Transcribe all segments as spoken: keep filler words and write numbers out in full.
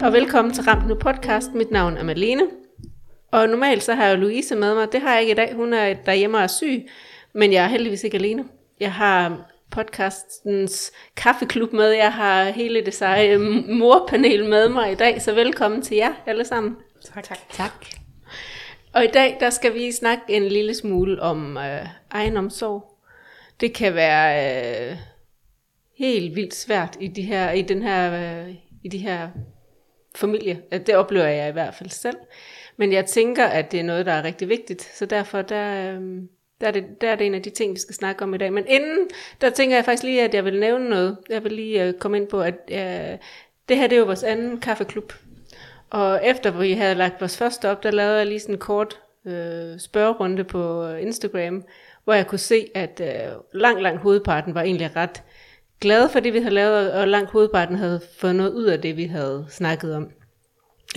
Hej og velkommen til Ramt Nu podcast. Mit navn er Malene. Og normalt så har jeg Louise med mig. Det har jeg ikke i dag. Hun er derhjemme og er syg. Men jeg er heldigvis ikke alene. Jeg har podcastens kaffeklub med. Jeg har hele det seje morpanel med mig i dag. Så velkommen til jer alle sammen. Tak. Tak. tak. Og i dag der skal vi snakke en lille smule om øh, egenomsorg. Det kan være øh, helt vildt svært i, de her, i den her... Øh, i de her familier. Det oplever jeg i hvert fald selv. Men jeg tænker, at det er noget, der er rigtig vigtigt. Så derfor der, der, er, det, der er det en af de ting, vi skal snakke om i dag. Men inden, der tænker jeg faktisk lige, at jeg vil nævne noget. Jeg vil lige komme ind på, at øh, det her det er jo vores anden kaffeklub. Og efter vi havde lagt vores første op, der lavede jeg lige sådan en kort øh, spørgerunde på Instagram, hvor jeg kunne se, at øh, langt, langt hovedparten var egentlig ret glade for det, vi havde lavet, og langt hovedparten havde fået noget ud af det, vi havde snakket om.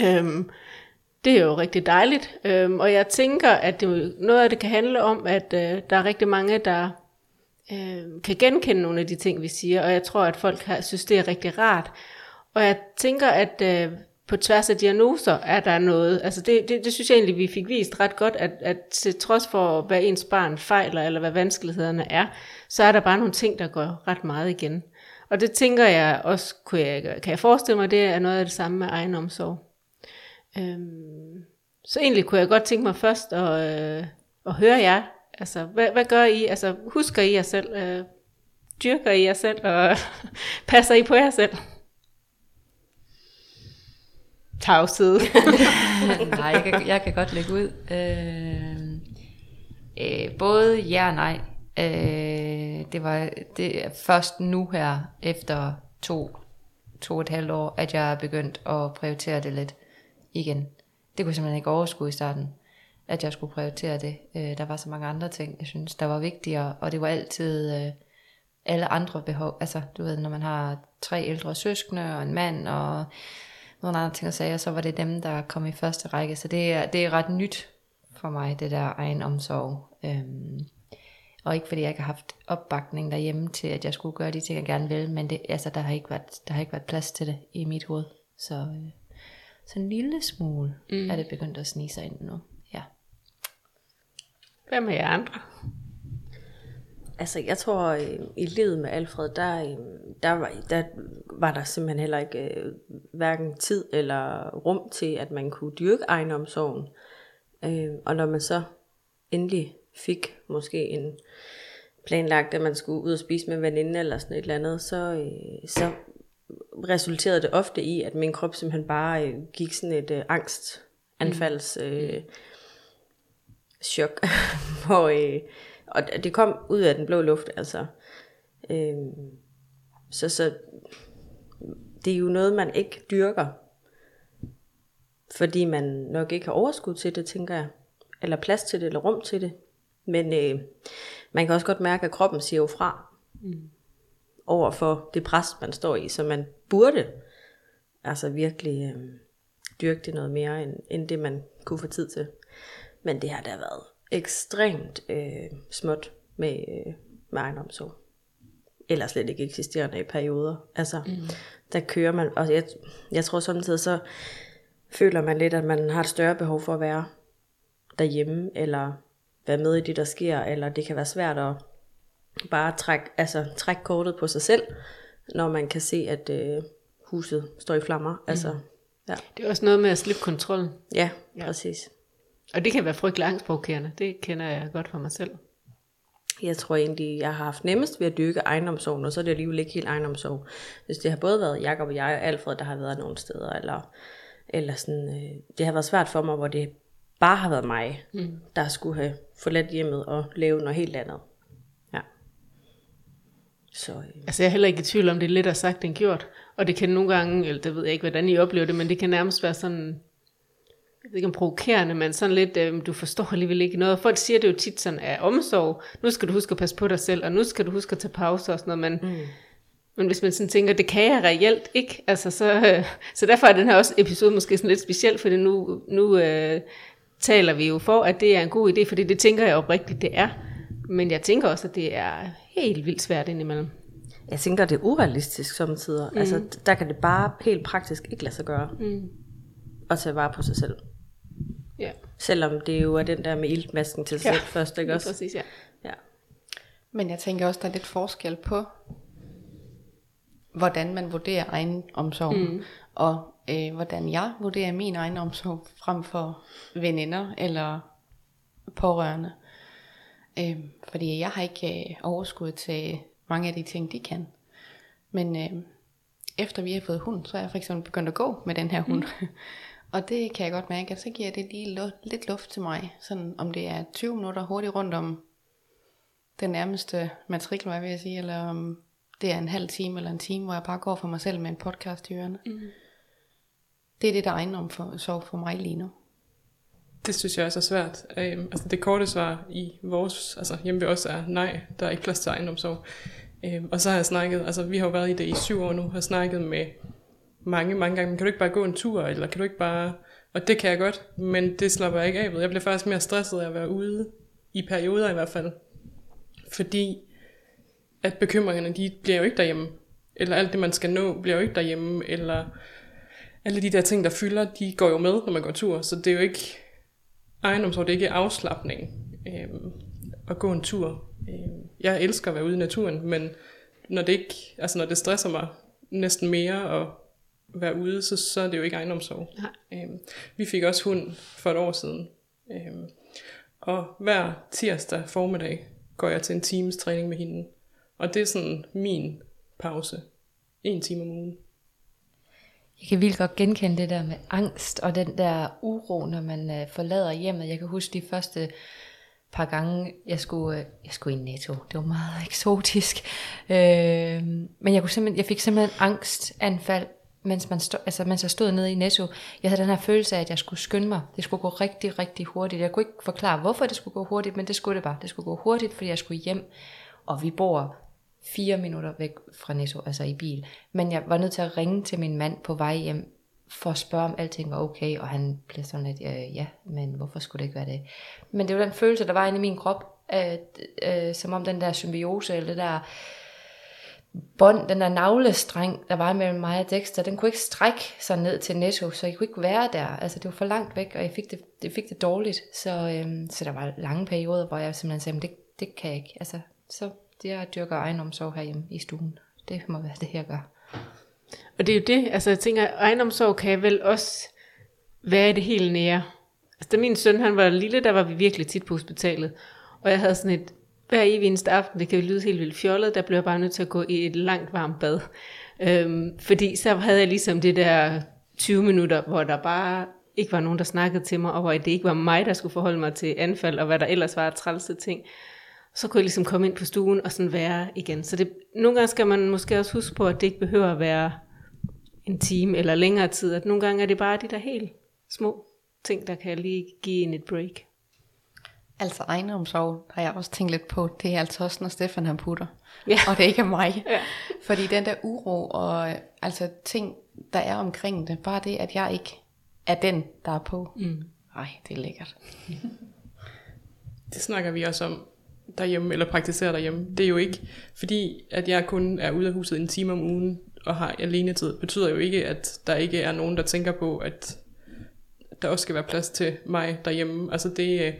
Øhm, det er jo rigtig dejligt, øhm, og jeg tænker, at det, noget af det kan handle om, at øh, der er rigtig mange, der øh, kan genkende nogle af de ting, vi siger, og jeg tror, at folk har, synes, det er rigtig rart. Og jeg tænker, at øh, på tværs af diagnoser er der noget, altså det, det, det synes jeg egentlig, vi fik vist ret godt, at, at til trods for, hvad ens barn fejler, eller hvad vanskelighederne er, så er der bare nogle ting, der går ret meget igen. Og det tænker jeg også, kunne jeg, kan jeg forestille mig, det er noget af det samme med egenomsorg. Øhm, så egentlig kunne jeg godt tænke mig først at, øh, at høre jer, altså hvad, hvad gør I, altså husker I jer selv, øh, dyrker I jer selv, og passer I på jer selv? Tavshed. Nej, jeg kan, jeg kan godt lægge ud. Øh, øh, både ja og nej. Øh, det var det er først nu her, efter to, to og et halvt år, at jeg er begyndt at prioritere det lidt igen. Det kunne jeg simpelthen ikke overskue i starten, at jeg skulle prioritere det. Øh, der var så mange andre ting, jeg synes, der var vigtigere, og det var altid øh, alle andre behov. Altså, du ved, når man har tre ældre søskende og en mand og nogle andre ting at sige, og så var det dem, der kom i første række. Så det er, det er ret nyt for mig, det der egen omsorg. Øhm, og ikke fordi jeg ikke har haft opbakning derhjemme til, at jeg skulle gøre de ting, jeg gerne vil, men det, altså, der, har ikke været, der har ikke været plads til det i mit hoved. Så, øh, så en lille smule mm. er det begyndt at snige sig ind nu. Ja. Hvad med jer andre? Altså, jeg tror, øh, i livet med Alfred, der, øh, der, var, der var der simpelthen heller ikke øh, hverken tid eller rum til, at man kunne dyrke egenomsorgen. Øh, og når man så endelig fik måske en planlagt, at man skulle ud og spise med en veninde eller sådan et eller andet, så, øh, så resulterede det ofte i, at min krop simpelthen bare øh, gik sådan et øh, angstanfalds øh, chok, hvor... Øh, Og det kom ud af den blå luft, altså. Øhm, så, så det er jo noget, man ikke dyrker. Fordi man nok ikke har overskud til det, tænker jeg. Eller plads til det, eller rum til det. Men øh, man kan også godt mærke, at kroppen siger jo fra. Mm. Over for det pres, man står i. Så man burde altså virkelig øh, dyrke det noget mere, end, end det man kunne få tid til. Men det har da været ekstremt øh, småt med, øh, med egenomsorg. Eller slet ikke eksisterende i perioder. Altså, mm. der kører man, og jeg, jeg tror samtidig, så føler man lidt, at man har et større behov for at være derhjemme, eller være med i det, der sker, eller det kan være svært at bare trække, altså, trække kortet på sig selv, når man kan se, at øh, huset står i flammer. Mm. Altså, ja. Det er også noget med at slippe kontrollen. Ja, ja. Præcis. Og det kan være frygtelig angstprovokerende. Det kender jeg godt for mig selv. Jeg tror egentlig, jeg har haft nemmest ved at dyrke egenomsorgen, og så er det alligevel ikke helt egenomsorg. Hvis det har både været Jacob og jeg og Alfred, der har været nogle steder, eller, eller sådan, øh, det har været svært for mig, hvor det bare har været mig, mm. der skulle have forladt hjemmet og leve noget helt andet. Ja. Så, øh. Altså jeg er heller ikke i tvivl om, det er lettere sagt end gjort. Og det kan nogle gange, eller det ved jeg ikke, hvordan I oplever det, men det kan nærmest være sådan... Det er ikke en provokerende, men sådan lidt, øh, du forstår alligevel ikke noget. Folk siger det jo tit sådan af omsorg. Nu skal du huske at passe på dig selv, og nu skal du huske at tage pause og sådan noget. Men, mm. men hvis man sådan tænker, det kan jeg reelt ikke. Altså, så, øh, så derfor er den her også episode måske sådan lidt speciel, fordi nu, nu øh, taler vi jo for, at det er en god idé, fordi det tænker jeg oprigtigt, det er. Men jeg tænker også, at det er helt vildt svært indimellem. Jeg tænker, det er urealistisk sommetider. Mm. Altså, der kan det bare helt praktisk ikke lade sig gøre. Mm. At tage vare på sig selv. Ja. Selvom det jo er den der med iltmasken til sig ja. selv først, ikke også? Ja, præcis, ja. ja. Men jeg tænker også, der er lidt forskel på, hvordan man vurderer egen omsorg. Mm. Og øh, hvordan jeg vurderer min egen omsorg frem for veninder eller pårørende. Øh, fordi jeg har ikke øh, overskud til mange af de ting, de kan. Men øh, efter vi har fået hund, så er jeg for eksempel begyndt at gå med den her hund. Mm. Og det kan jeg godt mærke, at så giver det lige luft, lidt luft til mig. Sådan om det er tyve minutter hurtigt rundt om den nærmeste matrikel, hvad vil jeg sige, eller om det er en halv time eller en time, hvor jeg bare går for mig selv med en podcast i ørerne. Mm. Det er det, der egner om for, så for mig lige nu. Det synes jeg også er svært. Øhm, altså det korte svar i vores, altså hjemme ved os er nej, der er ikke plads til ejendomssorg. Øhm, og så har jeg snakket, altså vi har jo været i det i syv år nu, har snakket med mange, mange gange, men kan du ikke bare gå en tur, eller kan du ikke bare, og det kan jeg godt, men det slapper jeg ikke af ved. Jeg bliver faktisk mere stresset af at være ude, i perioder i hvert fald, fordi at bekymringerne, de bliver jo ikke derhjemme, eller alt det man skal nå, bliver jo ikke derhjemme, eller alle de der ting, der fylder, de går jo med, når man går tur, så det er jo ikke... Ejendomsorg, det er ikke afslapning øhm, at gå en tur. Øhm, jeg elsker at være ude i naturen, men når det, ikke, altså når det stresser mig næsten mere at være ude, så, så er det jo ikke ejendomsorg. Øhm, vi fik også hund for et år siden, øhm, og hver tirsdag formiddag går jeg til en times træning med hende. Og det er sådan min pause. En time om ugen. Jeg kan vildt godt genkende det der med angst og den der uro, når man forlader hjemmet. Jeg kan huske de første par gange, jeg skulle, jeg skulle i Netto. Det var meget eksotisk. Øh, men jeg, kunne simpelthen, jeg fik simpelthen angstanfald, mens, man stod, altså, mens jeg stod nede i Netto. Jeg havde den her følelse af, at jeg skulle skynde mig. Det skulle gå rigtig, rigtig hurtigt. Jeg kunne ikke forklare, hvorfor det skulle gå hurtigt, men det skulle det bare. Det skulle gå hurtigt, fordi jeg skulle hjem, og vi bor... fire minutter væk fra Netto, altså i bil. Men jeg var nødt til at ringe til min mand på vej hjem, for at spørge, om alting var okay, og han blev sådan lidt, øh, ja, men hvorfor skulle det ikke være det? Men det var den følelse, der var inde i min krop, øh, øh, som om den der symbiose, eller det der bånd, den der navlestreng, der var mellem mig og Dexter, den kunne ikke strække sig ned til Netto, så jeg kunne ikke være der. Altså det var for langt væk, og jeg fik det, jeg fik det dårligt, så, øh, så der var lange perioder, hvor jeg simpelthen sagde, det, det kan jeg ikke, altså så... Det er at dyrke egenomsorg herhjemme i stuen. Det må være det, jeg gør. Og det er jo det, altså jeg tænker, egenomsorg kan vel også være i det helt nære. Altså da min søn, han var lille, der var vi virkelig tit på hospitalet. Og jeg havde sådan et, hver evig eneste aften, det kan jo lyde helt vildt fjollet, der blev jeg bare nødt til at gå i et langt varmt bad. Øhm, fordi så havde jeg ligesom det der tyve minutter, hvor der bare ikke var nogen, der snakkede til mig, og hvor det ikke var mig, der skulle forholde mig til anfald, og hvad der ellers var af trælse ting. Så kunne jeg ligesom komme ind på stuen og sådan være igen. Så det, nogle gange skal man måske også huske på, at det ikke behøver at være en time eller længere tid. At nogle gange er det bare de der helt små ting, der kan lige give en et break. Altså egenomsorg har jeg også tænkt lidt på, det er altså også, når Stefan han putter. Ja. Og det ikke er mig. Ja. Fordi den der uro og altså ting, der er omkring det, bare det, at jeg ikke er den, der er på. Mm. Ej, det er lækkert. Det snakker vi også om. Derhjemme, eller praktiserer derhjemme. Det er jo ikke, fordi at jeg kun er ude af huset en time om ugen, og har alenetid, betyder jo ikke, at der ikke er nogen, der tænker på, at der også skal være plads til mig derhjemme. Altså det,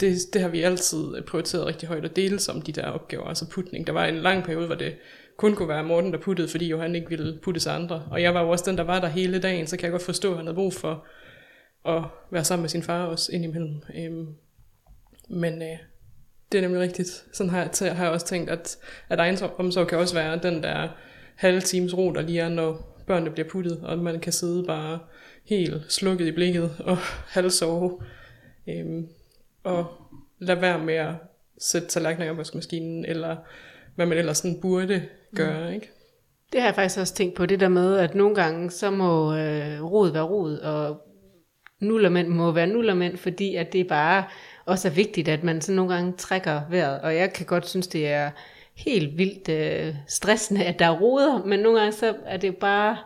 det, det har vi altid prioriteret rigtig højt at dele som de der opgaver, altså putning. Der var en lang periode, hvor det kun kunne være Morten, der puttede, fordi Johan ikke ville putte sig andre. Og jeg var jo også den, der var der hele dagen, så kan jeg godt forstå, at han havde brug for at være sammen med sin far også indimellem. Men øh, det er nemlig rigtigt. Sådan har jeg, t- har jeg også tænkt, at, at egenomsorg kan også være den der halve times ro, der lige er, når børnene bliver puttet, og man kan sidde bare helt slukket i blikket og halvsove. Øhm, og lade være med at sætte tallerkener i opvaskemaskinen, eller hvad man ellers sådan burde gøre. Mm. Ikke? Det har jeg faktisk også tænkt på, det der med, at nogle gange så må øh, rod være rod, og nullermænd må være nullermænd, fordi at det er bare... også er vigtigt, at man så nogle gange trækker vejret, og jeg kan godt synes, det er helt vildt øh, stressende, at der er roder, men nogle gange så er det bare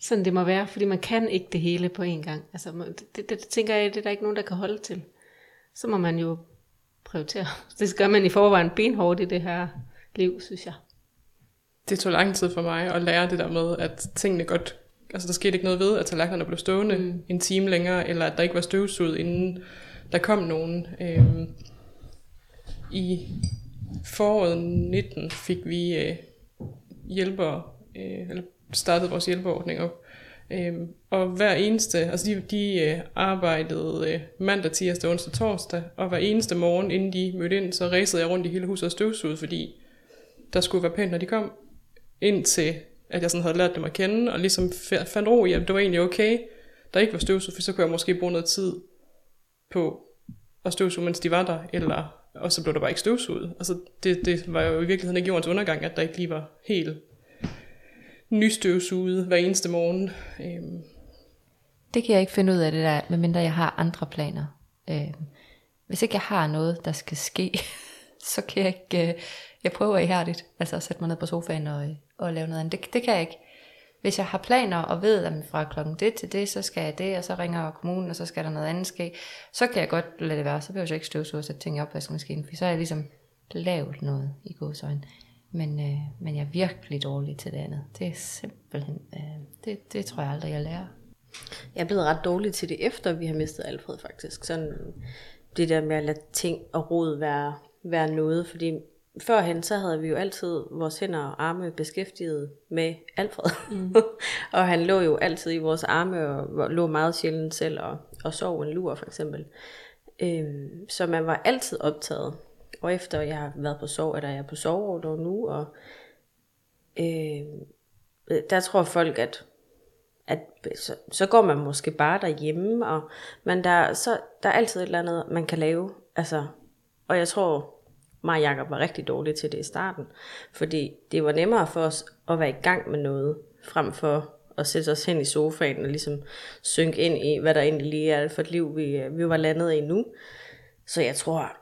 sådan, det må være, fordi man kan ikke det hele på en gang. Altså, det, det, det tænker jeg, det er der ikke nogen, der kan holde til. Så må man jo prioritere. Det gør man i forvejen benhårdt i det her liv, synes jeg. det tog lang tid for mig at lære det der med, at tingene godt... Altså, der skete ikke noget ved, at tallerkenerne blev stående mm. en time længere, eller at der ikke var støvsud, inden der kom nogen. Øhm, I foråret nitten fik vi øh, hjælpere, øh, eller startede vores hjælperordning op. Øhm, og hver eneste, altså de, de øh, arbejdede øh, mandag, tirsdag, onsdag, torsdag, og hver eneste morgen, inden de mødte ind, så racede jeg rundt i hele huset og støvsugede, fordi der skulle være pænt, når de kom, indtil at jeg sådan havde lært dem at kende, og ligesom fandt ro i, at det var egentlig okay, der ikke var støvsug, for så kunne jeg måske bruge noget tid på at støvsuge, mens de var der, eller, og så blev der bare ikke støvsuget. Altså, det, det var jo i virkeligheden ikke jordens undergang, at der ikke lige var helt nystøvsuget hver eneste morgen. Øhm. Det kan jeg ikke finde ud af det der, medmindre jeg har andre planer. Øhm. Hvis ikke jeg har noget, der skal ske, så kan jeg ikke... Jeg prøver ihærdigt, altså at sætte mig ned på sofaen og, og lave noget andet. Det, det kan jeg ikke. Hvis jeg har planer og ved, at fra klokken det til det, så skal jeg det, og så ringer kommunen, og så skal der noget andet ske, så kan jeg godt lade det være. Så behøver jeg ikke støvsuge og sætte ting i opvaskemaskinen, for så har jeg ligesom lavet noget i gåseøjne. Men, øh, men jeg er virkelig dårlig til det andet. Det er simpelthen, øh, det, det tror jeg aldrig, jeg lærer. Jeg er blevet ret dårlig til det, efter vi har mistet Alfred faktisk. Sådan det der med at lade ting og rod være, være noget, fordi... Førhen så havde vi jo altid vores hænder og arme beskæftiget med Alfred. Mm. Og han lå jo altid i vores arme og lå meget sjældent selv og, og sov en lur for eksempel. Øhm, så man var altid optaget. Og efter jeg har været på sov, eller jeg er på soveordner nu, og øhm, der tror folk, at, at så, så går man måske bare derhjemme, og, men der, så, der er altid et eller andet, man kan lave. Altså, og jeg tror... Mig og Jacob var rigtig dårlige til det i starten, fordi det var nemmere for os at være i gang med noget, frem for at sætte os hen i sofaen og ligesom synke ind i, hvad der egentlig lige er for et liv, vi, vi var landet i nu. Så jeg tror,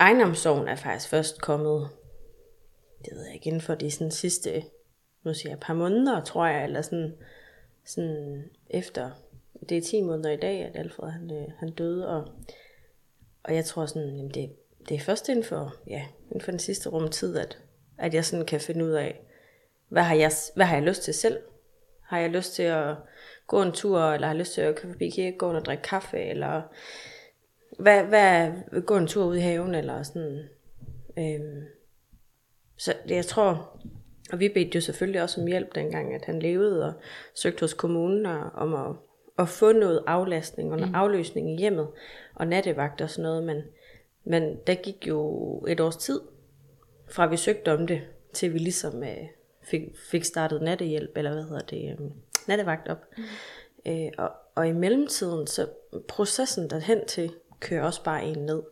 ejendomssorgen er faktisk først kommet, det ved jeg ikke, inden for de sådan sidste, nu siger jeg, par måneder, tror jeg, eller sådan, sådan efter, det er ti måneder i dag, at Alfred han, han døde, og, og jeg tror sådan, jamen det Det er først inden for, ja, inden for den sidste rum tid, at, at jeg sådan kan finde ud af, hvad har, jeg, hvad har jeg lyst til selv? Har jeg lyst til at gå en tur, eller har jeg lyst til at køre forbi kirkegården og drikke kaffe, eller hvad, hvad, gå en tur ud i haven, eller sådan. Øhm, så det, jeg tror, og vi bedte jo selvfølgelig også om hjælp dengang, at han levede og søgte hos kommunen og, om at, at få noget aflastning og noget afløsning i hjemmet, og nattevagt og sådan noget, men Men der gik jo et års tid, fra vi søgte om det, til vi ligesom øh, fik, fik startet nattehjælp, eller hvad hedder det, øh, nattevagt op. Mm. Øh, og, og i mellemtiden, så processen derhen til, kører også bare en ned.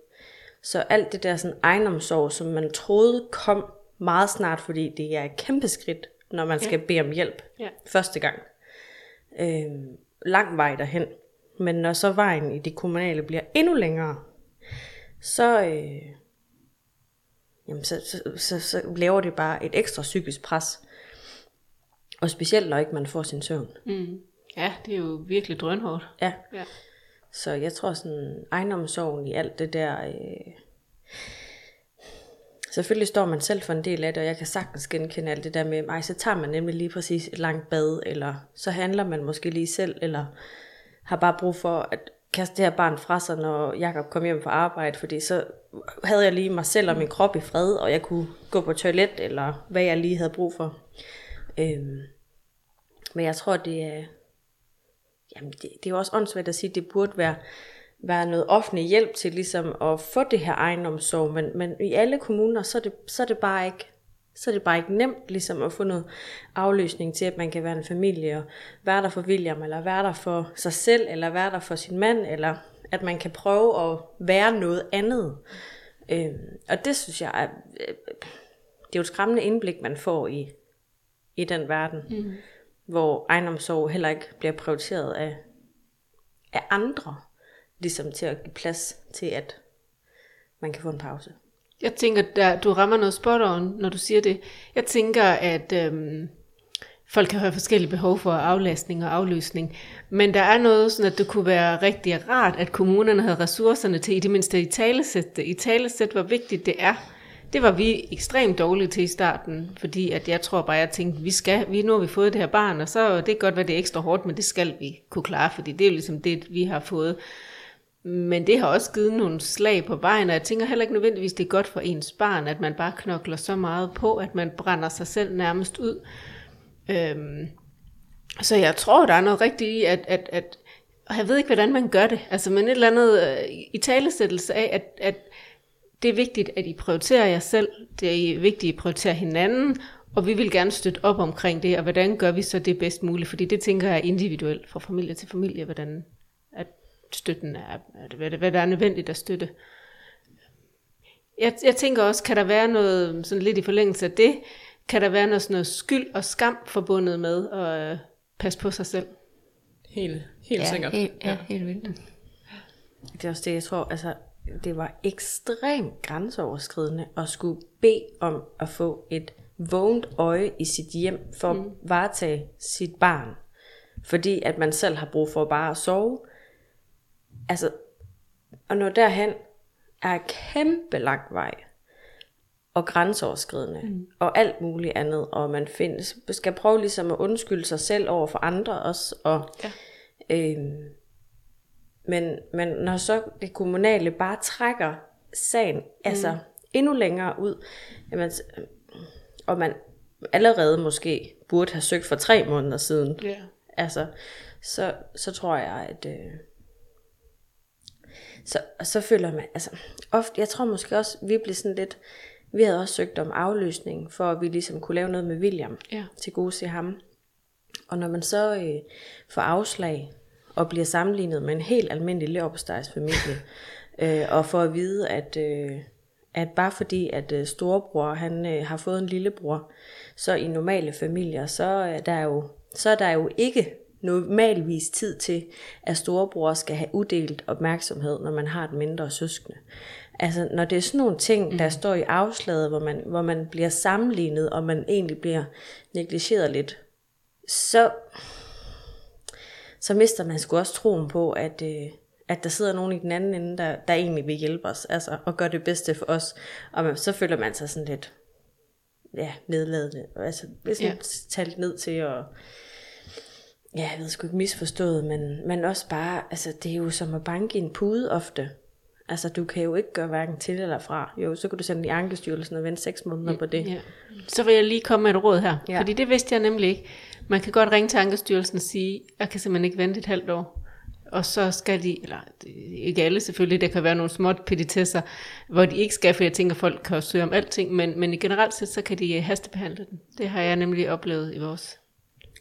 Så alt det der sådan ejendomssorg, som man troede kom meget snart, fordi det er et kæmpe skridt, når man skal yeah. bede om hjælp yeah. første gang. Øh, lang vej derhen. Men når så vejen i det kommunale bliver endnu længere, Så, øh, jamen så, så, så, så laver det bare et ekstra psykisk pres. Og specielt når ikke man får sin søvn. Mm. Ja, det er jo virkelig drønhårdt. Ja. ja. Så jeg tror sådan, ejendomssorgen i alt det der... Øh... Selvfølgelig står man selv for en del af det, og jeg kan sagtens genkende alt det der med, ej, så tager man nemlig lige præcis et langt bad, eller så handler man måske lige selv, eller har bare brug for at... kaste det her barn fra sig, når Jacob kom hjem fra arbejde, fordi så havde jeg lige mig selv og min krop i fred, og jeg kunne gå på toilet, eller hvad jeg lige havde brug for. Øhm, men jeg tror, det er, jamen det, det er også åndssvagt at sige, det burde være, være noget offentlig hjælp til ligesom at få det her ejendomssorg, men, men i alle kommuner, så er det, så er det bare ikke, så er det bare ikke nemt ligesom at få noget afløsning til, at man kan være en familie og være der for William, eller være der for sig selv, eller være der for sin mand, eller at man kan prøve at være noget andet. Øh, og det synes jeg, er, øh, det er jo et skræmmende indblik, man får i, i den verden, mm-hmm. hvor ejendomssorg heller ikke bliver prioriteret af, af andre, ligesom til at give plads til, at man kan få en pause. Jeg tænker, der, du rammer noget spot on, når du siger det. Jeg tænker, at øhm, folk kan have forskellige behov for aflastning og afløsning. Men der er noget, sådan, at det kunne være rigtig rart, at kommunerne havde ressourcerne til i det mindste at italesætte det. Italesætte, hvor vigtigt det er. Det var vi ekstremt dårlige til i starten, fordi at jeg tror bare, jeg tænkte, vi skal, vi, nu har vi fået det her barn, og så det kan godt være, det er ekstra hårdt, men det skal vi kunne klare, fordi det er jo ligesom det, vi har fået. Men det har også givet nogle slag på vejen, og jeg tænker heller ikke nødvendigvis, det er godt for ens barn, at man bare knokler så meget på, at man brænder sig selv nærmest ud. Øhm, så jeg tror, der er noget rigtigt i, at, at, at og jeg ved ikke, hvordan man gør det, altså men et eller andet øh, italesættelse af, at, at det er vigtigt, at I prioriterer jer selv, det er vigtigt, at I prioriterer hinanden, og vi vil gerne støtte op omkring det, og hvordan gør vi så det bedst muligt, fordi det tænker jeg individuelt fra familie til familie, hvordan at støtten er, hvad der er nødvendigt at støtte. Jeg, jeg tænker også, kan der være noget, sådan lidt i forlængelse af det, kan der være noget, sådan noget skyld og skam forbundet med at øh, passe på sig selv? Helt, helt ja, sikkert. Helt, ja, ja, helt vildt. Det er også det, jeg tror, altså, det var ekstremt grænseoverskridende at skulle bede om at få et vågent øje i sit hjem for mm. at varetage sit barn. Fordi at man selv har brug for bare at sove. Altså, og når derhen er kæmpe lang vej og grænseoverskridende mm. og alt muligt andet, og man findes, skal prøve ligesom at undskylde sig selv over for andre også, og ja. øhm, men, men når så det kommunale bare trækker sagen mm. altså endnu længere ud, jamen, og man allerede måske burde have søgt for tre måneder siden, yeah. altså så, så tror jeg at øh, så, så føler man altså ofte, jeg tror måske også vi bliver sådan lidt, vi havde også søgt om afløsning, for at vi ligesom kunne lave noget med William, ja. Til gode se ham. Og når man så øh, får afslag, og bliver sammenlignet med en helt almindelig leverpostejsfamilie, øh, og får at vide, at, øh, at bare fordi, at øh, storebror, han øh, har fået en lillebror, så i normale familier, så, øh, der er, jo, så er der jo ikke normalvis tid til, at storebror skal have uddelt opmærksomhed, når man har et mindre søskende. Altså, når det er sådan nogle ting, der mm. står i afslaget, hvor man, hvor man bliver sammenlignet, og man egentlig bliver negligeret lidt, så, så mister man sgu også troen på, at, øh, at der sidder nogen i den anden ende, der, der egentlig vil hjælpe os, altså, og gør det bedste for os. Og man, så føler man sig sådan lidt ja, nedladende, altså sådan yeah. talt ned til, og ja, jeg ved sgu ikke misforstået, men, men også bare, altså det er jo som at banke i en pude ofte. Altså, du kan jo ikke gøre hverken til eller fra. Jo, så kan du sende i Ankestyrelsen og vente seks måneder på det. Ja. Så vil jeg lige komme med et råd her. Ja. Fordi det vidste jeg nemlig ikke. Man kan godt ringe til Ankestyrelsen og sige, jeg kan simpelthen ikke vente et halvt år. Og så skal de, eller ikke alle selvfølgelig, der kan være nogle små petitesser, hvor de ikke skal, for jeg tænker, folk kan søge om alting. Men, men generelt set, så kan de hastebehandle den. Det har jeg nemlig oplevet i vores...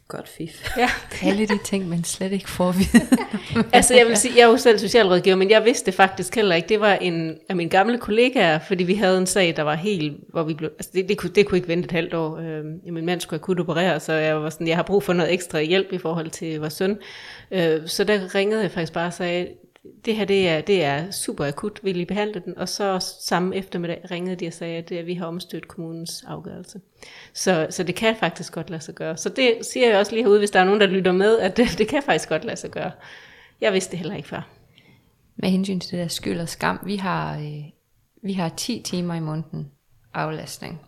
Godt fif. Ja. Alle de ting, man slet ikke får at vide. Altså jeg vil sige, jeg er jo selv socialrådgiver, men jeg vidste det faktisk heller ikke. Det var en af mine gamle kollegaer, fordi vi havde en sag, der var helt, hvor vi blev, altså det, det, kunne, det kunne ikke vente et halvt år. Øh, min mand skulle akut operere, så jeg var sådan, jeg har brug for noget ekstra hjælp i forhold til vores søn. Øh, så der ringede jeg faktisk bare og sagde, det her det er, det er super akut, vil I behandle den? Og så samme eftermiddag ringede de og sagde, at vi har omstødt kommunens afgørelse. Så, så det kan faktisk godt lade sig gøre. Så det siger jeg også lige herude, hvis der er nogen, der lytter med, at det, det kan faktisk godt lade sig gøre. Jeg vidste det heller ikke før. Med hensyn til det der skyld og skam, vi har, øh, vi har ti timer i måneden aflastning.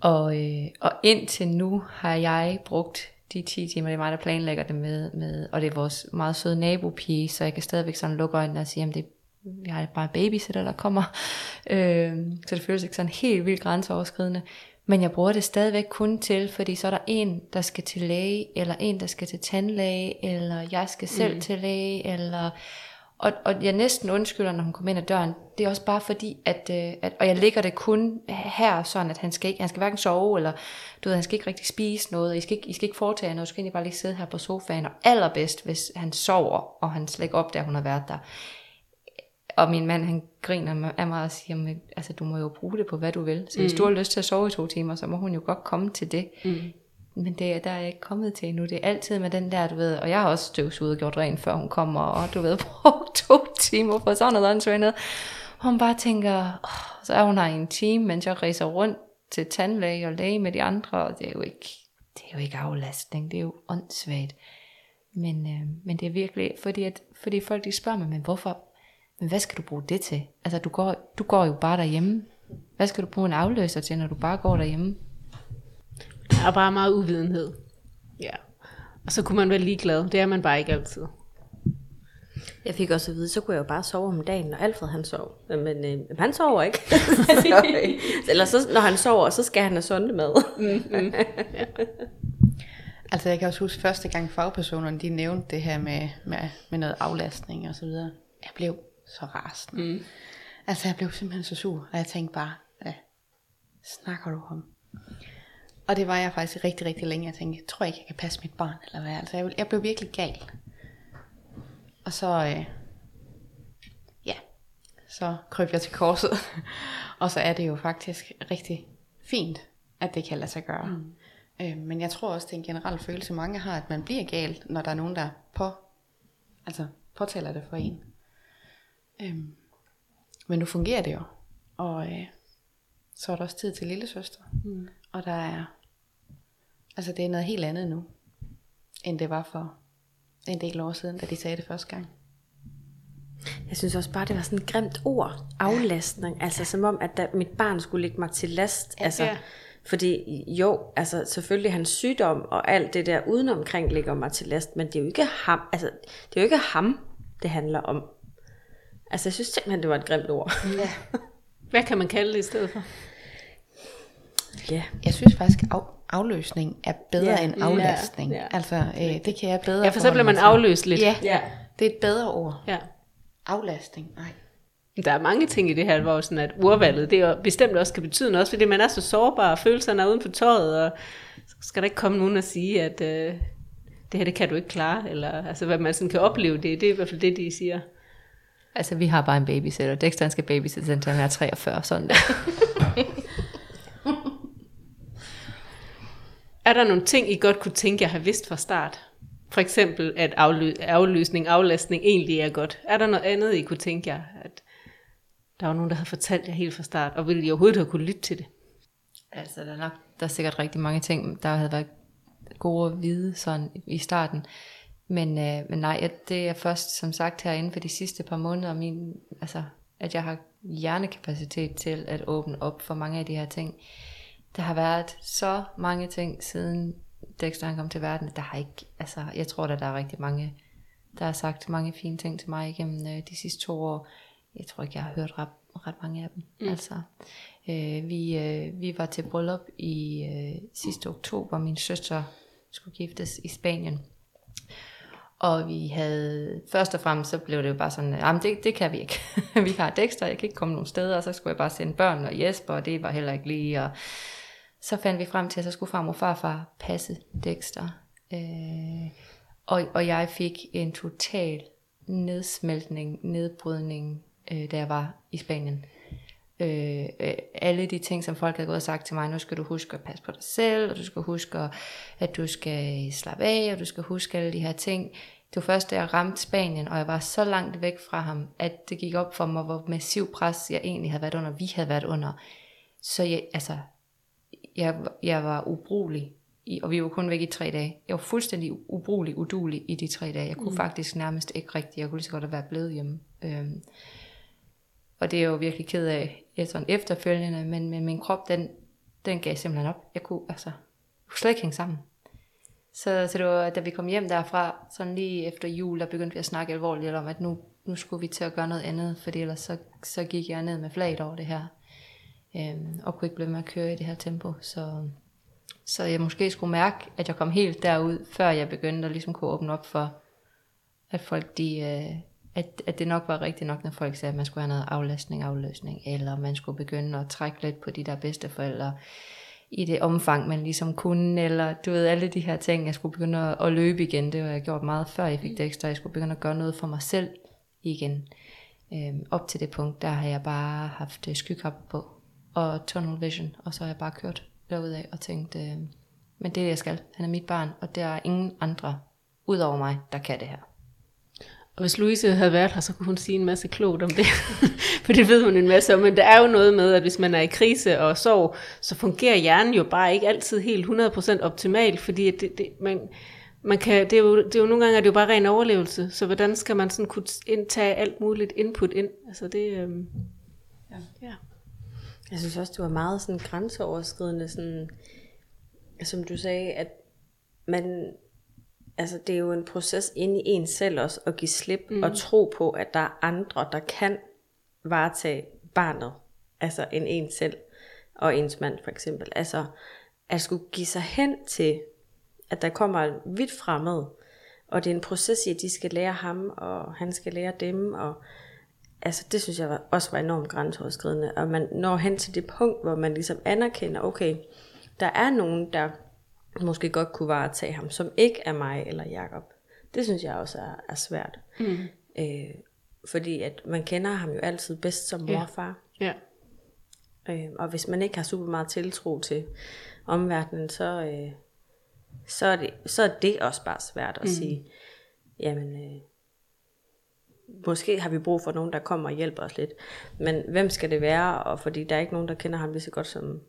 Og, øh, og indtil nu har jeg brugt... de ti timer, det er mig, der planlægger det med, med, og det er vores meget søde nabopige, så jeg kan stadigvæk sådan lukke øjnene og sige, jamen det, vi har bare en babysitter, der kommer, øh, så det føles ikke sådan helt vildt grænseoverskridende, men jeg bruger det stadigvæk kun til, fordi så er der en, der skal til læge, eller en, der skal til tandlæge, eller jeg skal selv mm. til læge, eller, og, og jeg næsten undskylder, når hun kommer ind ad døren, det er også bare fordi, at, at og jeg ligger det kun her, sådan at han skal, ikke, han skal hverken sove, eller du ved, han skal ikke rigtig spise noget, og I skal ikke, I skal ikke foretage noget, du skal egentlig bare lige sidde her på sofaen, og allerbedst, hvis han sover, og han slet ikke opdager, at hun har været der. Og min mand, han griner af mig og siger, altså du må jo bruge det på, hvad du vil, så hvis mm. du har lyst til at sove i to timer, så må hun jo godt komme til det. Mm. Men det der er jeg ikke kommet til endnu. Det er altid med den der, du ved, og jeg har også støvsuget og gjort rent, før hun kommer, og du ved, brugt to timer for sådan noget andet. Hun bare tænker, oh, så er hun her i en time, mens jeg ræser rundt til tandlæge og læge med de andre, og det er jo ikke, det er jo ikke aflastning, det er jo åndssvagt. Men, øh, men det er virkelig, fordi, at, fordi folk de spørger mig, men hvorfor, men hvad skal du bruge det til? Altså du går, du går jo bare derhjemme. Hvad skal du bruge en afløser til, når du bare går derhjemme? Der er bare meget uvidenhed. Ja. Og så kunne man være ligeglad. Det er man bare ikke altid. Jeg fik også at vide, så kunne jeg jo bare sove om dagen, når Alfred han sov. Men øh, han sover ikke. Eller så, når han sover, så skal han have sundt mad. Mm-hmm. Ja. Altså jeg kan også huske første gang fagpersonerne, de nævnte det her med, med, med noget aflastning og så videre. Jeg blev så rasende. Mm. Altså jeg blev simpelthen så sur, og jeg tænkte bare, hvad snakker du om? Og det var jeg faktisk rigtig, rigtig længe. Jeg tænkte, jeg tror ikke, jeg kan passe mit barn, eller hvad. Altså jeg, jeg blev virkelig gal. Og så, øh, ja, så kryb jeg til korset. Og så er det jo faktisk rigtig fint, at det kan lade sig gøre. Mm. Øh, men jeg tror også, det er en generel følelse, mange har, at man bliver gal, når der er nogen, der på, altså, påtaler det for en. Øh, men nu fungerer det jo. Og øh, så er der også tid til lillesøster. Mm. Og der er, altså det er noget helt andet nu, end det var for en del år siden, da de sagde det første gang. Jeg synes også bare, det var sådan et grimt ord, aflastning, altså ja. Som om, at der, mit barn skulle ligge mig til last, ja, altså, ja. Fordi jo, altså selvfølgelig hans sygdom og alt det der udenomkring ligger mig til last, men det er jo ikke ham, altså det er jo ikke ham, det handler om. Altså jeg synes simpelthen, det var et grimt ord. Ja. Hvad kan man kalde det i stedet for? Yeah. Jeg synes faktisk, at af, afløsning er bedre yeah, end aflastning. Yeah, yeah. Altså, øh, det kan jeg bedre. Ja, for så bliver man afløst lidt. Ja, yeah. Det er et bedre ord. Yeah. Aflastning, nej. Der er mange ting i det her, hvor sådan, at ordvalget, det er bestemt også kan betyde noget, fordi man er så sårbar, og følelserne er uden for tøjet, og så skal der ikke komme nogen og sige, at øh, det her, det kan du ikke klare, eller altså, hvad man sådan kan opleve det, det er i hvert fald det, de siger. Altså, vi har bare en babysitter. Dexter skal babysitte, indtil han er treogfyrre, sådan der. Er der nogle ting, I godt kunne tænke, jeg har vidst fra start? For eksempel, at aflø- afløsning, aflastning egentlig er godt. Er der noget andet, I kunne tænke jer? At der var nogen, der havde fortalt jer helt fra start, og ville I overhovedet have kunne lytte til det? Altså, der er nok, der er sikkert rigtig mange ting, der havde været gode at vide sådan, i starten. Men, øh, men nej, det er først, som sagt, herinde for de sidste par måneder, min, altså, at jeg har hjernekapacitet til at åbne op for mange af de her ting. Der har været så mange ting, siden Dexter kom til verden, der har ikke, altså, jeg tror da, der er rigtig mange, der har sagt mange fine ting til mig igennem øh, de sidste to år. Jeg tror ikke, jeg har hørt ret, ret mange af dem. Mm. Altså, øh, vi, øh, vi var til bryllup i øh, sidste oktober, min søster skulle giftes i Spanien. Og vi havde, først og fremmest, så blev det jo bare sådan, jamen det, det kan vi ikke. Vi har Dexter, jeg kan ikke komme nogen steder, og så skulle jeg bare sende børn og Jesper, og det var heller ikke lige, og så fandt vi frem til, at så skulle farmor og farfar passe Dexter. Øh, og, og jeg fik en total nedsmeltning, nedbrydning, øh, da jeg var i Spanien. Øh, øh, alle de ting, som folk havde gået og sagt til mig, nu skal du huske at passe på dig selv, og du skal huske, at, at du skal slappe af, og du skal huske alle de her ting. Det var først, da jeg ramte Spanien, og jeg var så langt væk fra ham, at det gik op for mig, hvor massiv pres jeg egentlig havde været under, vi havde været under. Så jeg, altså, jeg, jeg var ubrugelig, i, og vi var kun væk i tre dage. Jeg var fuldstændig ubrugelig, uduelig i de tre dage. Jeg kunne mm. faktisk nærmest ikke rigtigt, jeg kunne lige så godt have været blevet hjemme. Øh, og det er jeg jo virkelig ked af, sådan efterfølgende, men, men min krop, den, den gav simpelthen op. Jeg kunne, altså, jeg kunne slet ikke hænge sammen. Så, så det var, da vi kom hjem derfra, sådan lige efter jul, der begyndte vi at snakke alvorligt om, at nu, nu skulle vi til at gøre noget andet, for ellers så, så gik jeg ned med flaget over det her, øhm, og kunne ikke blive med at køre i det her tempo. Så, så jeg måske skulle mærke, at jeg kom helt derud, før jeg begyndte at ligesom kunne åbne op for, at folk de... Øh, At, at det nok var rigtigt nok, når folk sagde, at man skulle have noget aflastning, afløsning, eller man skulle begynde at trække lidt på de der bedsteforældre i det omfang, man ligesom kunne, eller du ved, alle de her ting. Jeg skulle begynde at, at løbe igen, det var jeg gjort meget før jeg fik Dexter, jeg skulle begynde at gøre noget for mig selv igen. Øhm, op til det punkt, der har jeg bare haft skykap på, og tunnel vision, og så har jeg bare kørt derudaf og tænkt, øh, men det er jeg skal, han er mit barn, og der er ingen andre ud over mig, der kan det her. Og hvis Louise havde været her, så kunne hun sige en masse klogt om det, for det ved hun en masse om, men der er jo noget med, at hvis man er i krise og sorg, så fungerer hjernen jo bare ikke altid helt hundrede procent optimalt, fordi det, det, man, man kan, det, er jo, det er jo nogle gange, at det er jo bare ren overlevelse, så hvordan skal man sådan kunne indtage alt muligt input ind? Altså det, øhm, ja. Ja. Jeg synes også, det var meget sådan grænseoverskridende, sådan, som du sagde, at man, altså det er jo en proces inde i en selv også, at give slip mm. og tro på, at der er andre, der kan varetage barnet, altså end en selv og ens mand for eksempel. Altså at skulle give sig hen til, at der kommer vidt fremmed, og det er en proces i, at de skal lære ham, og han skal lære dem, og altså det synes jeg var, også var enormt grænseoverskridende, og man når hen til det punkt, hvor man ligesom anerkender, okay, der er nogen, der måske godt kunne varetage ham, som ikke er mig eller Jacob. Det synes jeg også er, er svært. Mm. Øh, fordi at man kender ham jo altid bedst som morfar. Ja. Ja. Øh, og hvis man ikke har super meget tiltro til omverdenen, så, øh, så, er, det, så er det også bare svært at mm. sige, jamen... Øh, måske har vi brug for nogen, der kommer og hjælper os lidt. Men hvem skal det være? Og fordi der er ikke nogen, der kender ham lige så godt, som,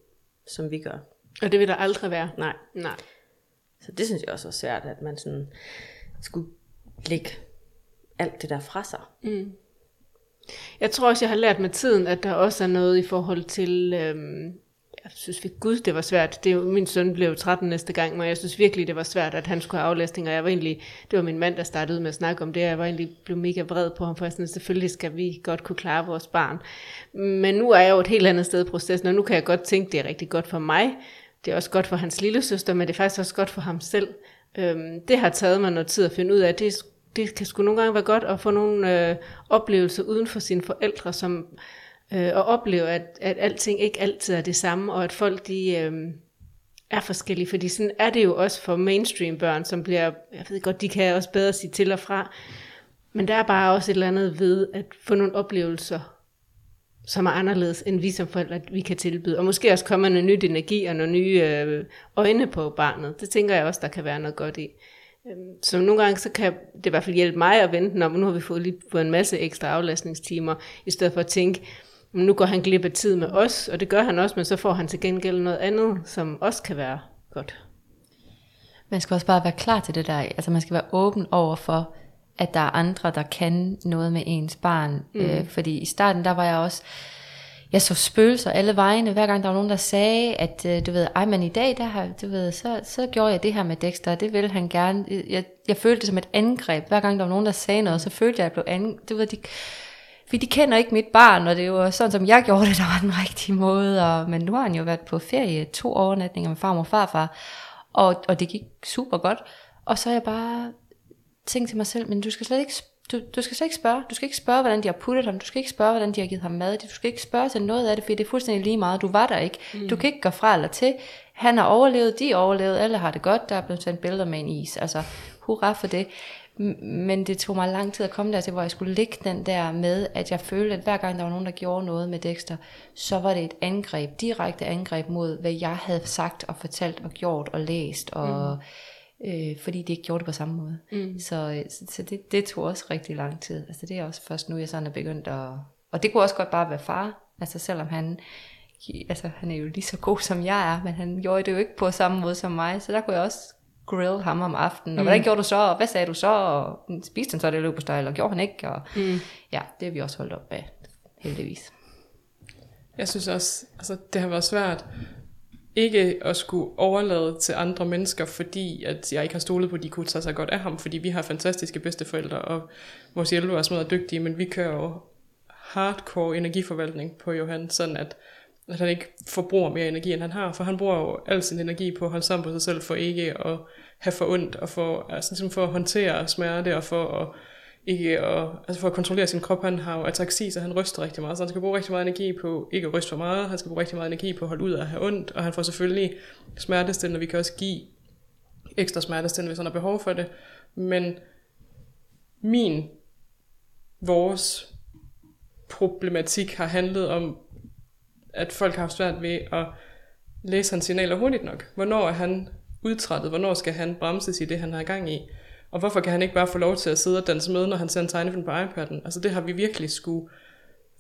som vi gør. Og det vil der aldrig være. Nej. Nej. Så det synes jeg også er svært, at man sådan skulle lægge alt det der fra sig. Mm. Jeg tror også, jeg har lært med tiden, at der også er noget i forhold til... Øhm, jeg synes ved Gud, det var svært. Det, min søn blev tretten næste gang, og jeg synes virkelig, det var svært, at han skulle have aflæsning. Og jeg var egentlig, det var min mand, der startede med at snakke om det, og jeg var egentlig blevet mega vred på ham, for sådan, selvfølgelig skal vi godt kunne klare vores barn. Men nu er jeg jo et helt andet sted i processen, og nu kan jeg godt tænke, det er rigtig godt for mig. Det er også godt for hans lillesøster, men det er faktisk også godt for ham selv. Øhm, det har taget mig noget tid at finde ud af, det, det kan sgu nogle gange være godt at få nogle øh, oplevelser uden for sine forældre, som... og opleve, at, at alting ikke altid er det samme, og at folk de øh, er forskellige, fordi sådan er det jo også for mainstream børn, som bliver, jeg ved godt, de kan også bedre sige til og fra, men der er bare også et eller andet ved at få nogle oplevelser, som er anderledes, end vi som forældre, vi kan tilbyde, og måske også kommer noget nyt energi, og nogle nye øh, øjne på barnet, det tænker jeg også, der kan være noget godt i. Så nogle gange, så kan det i hvert fald hjælpe mig at vente, om nu har vi fået, lige, fået en masse ekstra aflastningstimer, i stedet for at tænke, nu går han glip af tid med os, og det gør han også, men så får han til gengæld noget andet, som også kan være godt. Man skal også bare være klar til det der, altså man skal være åben over for, at der er andre, der kan noget med ens barn, mm. øh, fordi i starten, der var jeg også, jeg så spøgelser alle vegne, hver gang der var nogen, der sagde, at øh, du ved, ej, men i dag, der har, du ved, så, så gjorde jeg det her med Dexter, det ville han gerne, jeg, jeg følte det som et angreb, hver gang der var nogen, der sagde noget, så følte jeg, at jeg blev angrebet, du ved, de... Fordi de kender ikke mit barn, og det var sådan, som jeg gjorde det, der var den rigtige måde. Og, men nu har han jo været på ferie, to overnatninger med farmor og farfar, og, og det gik super godt. Og så har jeg bare tænkt til mig selv, men du skal slet ikke, du, du skal slet ikke spørge. Du skal ikke spørge, hvordan de har puttet ham. Du skal ikke spørge, hvordan de har givet ham mad. Du skal ikke spørge til noget af det, fordi det er fuldstændig lige meget. Du var der ikke. Mm. Du kan ikke gøre fra eller til. Han har overlevet, de har overlevet, alle har det godt. Der er blevet sendt billeder med en is. Altså, hurra for det. Men det tog mig lang tid at komme der til, hvor jeg skulle ligge den der med, at jeg følte, at hver gang der var nogen, der gjorde noget med Dexter, så var det et angreb, direkte angreb mod, hvad jeg havde sagt og fortalt og gjort og læst, og, mm. øh, fordi de ikke gjorde det på samme måde. Mm. Så, så det, det tog også rigtig lang tid. Altså det er også først nu, jeg sådan er begyndt at... Og det kunne også godt bare være far, altså selvom han... Altså han er jo lige så god som jeg er, men han gjorde det jo ikke på samme måde som mig, så der kunne jeg også... grill ham om aftenen, og hvordan mm. gjorde du så, og hvad sagde du så, og spiste han så det løbesteg, eller gjorde han ikke, og mm. ja, det har vi også holdt op af, heldigvis. Jeg synes også, altså det har været svært, ikke at skulle overlade til andre mennesker, fordi at jeg ikke har stolet på, at de kunne tage sig godt af ham, fordi vi har fantastiske bedsteforældre, og vores hjælpere er smadret dygtige, men vi kører jo hardcore energiforvaltning på Johan, sådan at at han ikke forbruger mere energi, end han har, for han bruger jo al sin energi på at holde sammen på sig selv, for ikke at have for ondt, og for, altså, for at håndtere smerte, og for at, ikke at, altså for at kontrollere sin krop. Han har jo ataksi, så han ryster rigtig meget, så han skal bruge rigtig meget energi på ikke at ryste for meget, han skal bruge rigtig meget energi på at holde ud og have ondt, og han får selvfølgelig smertestillende, og vi kan også give ekstra smertestillende, hvis han har behov for det, men min, vores problematik har handlet om, at folk har haft svært ved at læse hans signaler hurtigt nok. Hvornår er han udtrættet? Hvornår skal han bremses i det, han har gang i? Og hvorfor kan han ikke bare få lov til at sidde og danse med, når han ser en tegnefilm på iPad'en? Altså det har vi virkelig skulle